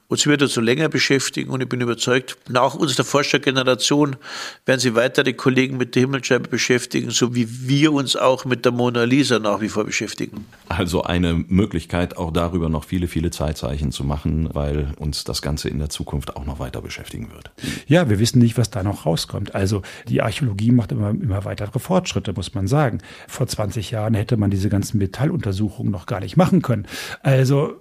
und sie wird uns so länger beschäftigen, und ich bin überzeugt, nach unserer Forschergeneration werden sie weitere Kollegen mit der Himmelsscheibe beschäftigen, so wie wir uns auch mit der Mona Lisa nach wie vor beschäftigen. Also eine Möglichkeit, auch darüber noch viele, viele Zeitzeichen zu machen, weil uns das Ganze in der Zukunft auch noch weiter beschäftigen wird. Ja, wir wissen nicht, was da noch rauskommt. Also die Archäologie macht immer weitere Fortschritte, muss man sagen. Vor 20 Jahren hätte man diese ganzen Metalluntersuchungen noch gar nicht machen können. Also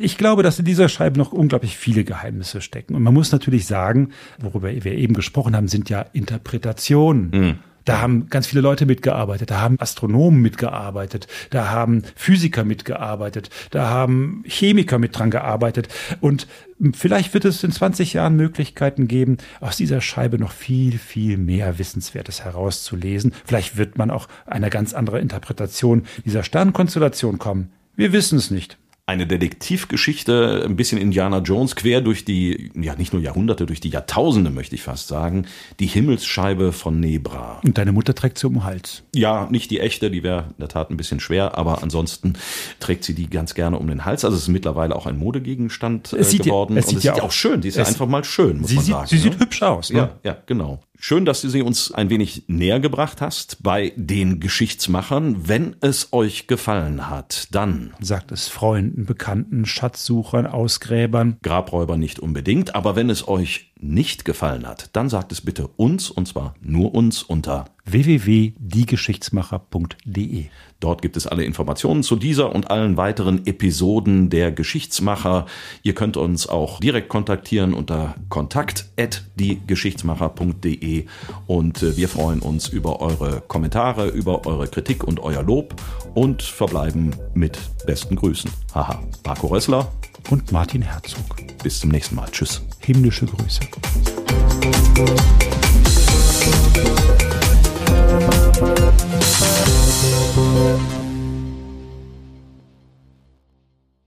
ich glaube, dass in dieser Scheibe noch unglaublich viele Geheimnisse stecken. Und man muss natürlich sagen, worüber wir eben gesprochen haben, sind ja Interpretationen. Da haben ganz viele Leute mitgearbeitet, da haben Astronomen mitgearbeitet, da haben Physiker mitgearbeitet, da haben Chemiker mit dran gearbeitet. Und vielleicht wird es in 20 Jahren Möglichkeiten geben, aus dieser Scheibe noch viel, viel mehr Wissenswertes herauszulesen. Vielleicht wird man auch einer ganz anderen Interpretation dieser Sternkonstellation kommen. Wir wissen es nicht. Eine Detektivgeschichte, ein bisschen Indiana Jones, quer durch die, ja nicht nur Jahrhunderte, durch die Jahrtausende möchte ich fast sagen, die Himmelsscheibe von Nebra. Und deine Mutter trägt sie um den Hals. Ja, nicht die echte, die wäre in der Tat ein bisschen schwer, aber ansonsten trägt sie die ganz gerne um den Hals. Also es ist mittlerweile auch ein Modegegenstand geworden. Es sieht ja auch schön, die ist ja einfach mal schön, muss man sagen. Sie sieht hübsch aus. Ne? Ja, genau. Schön, dass du sie uns ein wenig näher gebracht hast bei den Geschichtsmachern. Wenn es euch gefallen hat, dann sagt es Freunden, Bekannten, Schatzsuchern, Ausgräbern. Grabräubern nicht unbedingt, aber wenn es euch nicht gefallen hat, dann sagt es bitte uns, und zwar nur uns, unter www.diegeschichtsmacher.de. Dort gibt es alle Informationen zu dieser und allen weiteren Episoden der Geschichtsmacher. Ihr könnt uns auch direkt kontaktieren unter kontakt@diegeschichtsmacher.de und wir freuen uns über eure Kommentare, über eure Kritik und euer Lob und verbleiben mit besten Grüßen. Haha, Marko Rösseler und Martin Herzog. Bis zum nächsten Mal. Tschüss. Himmlische Grüße.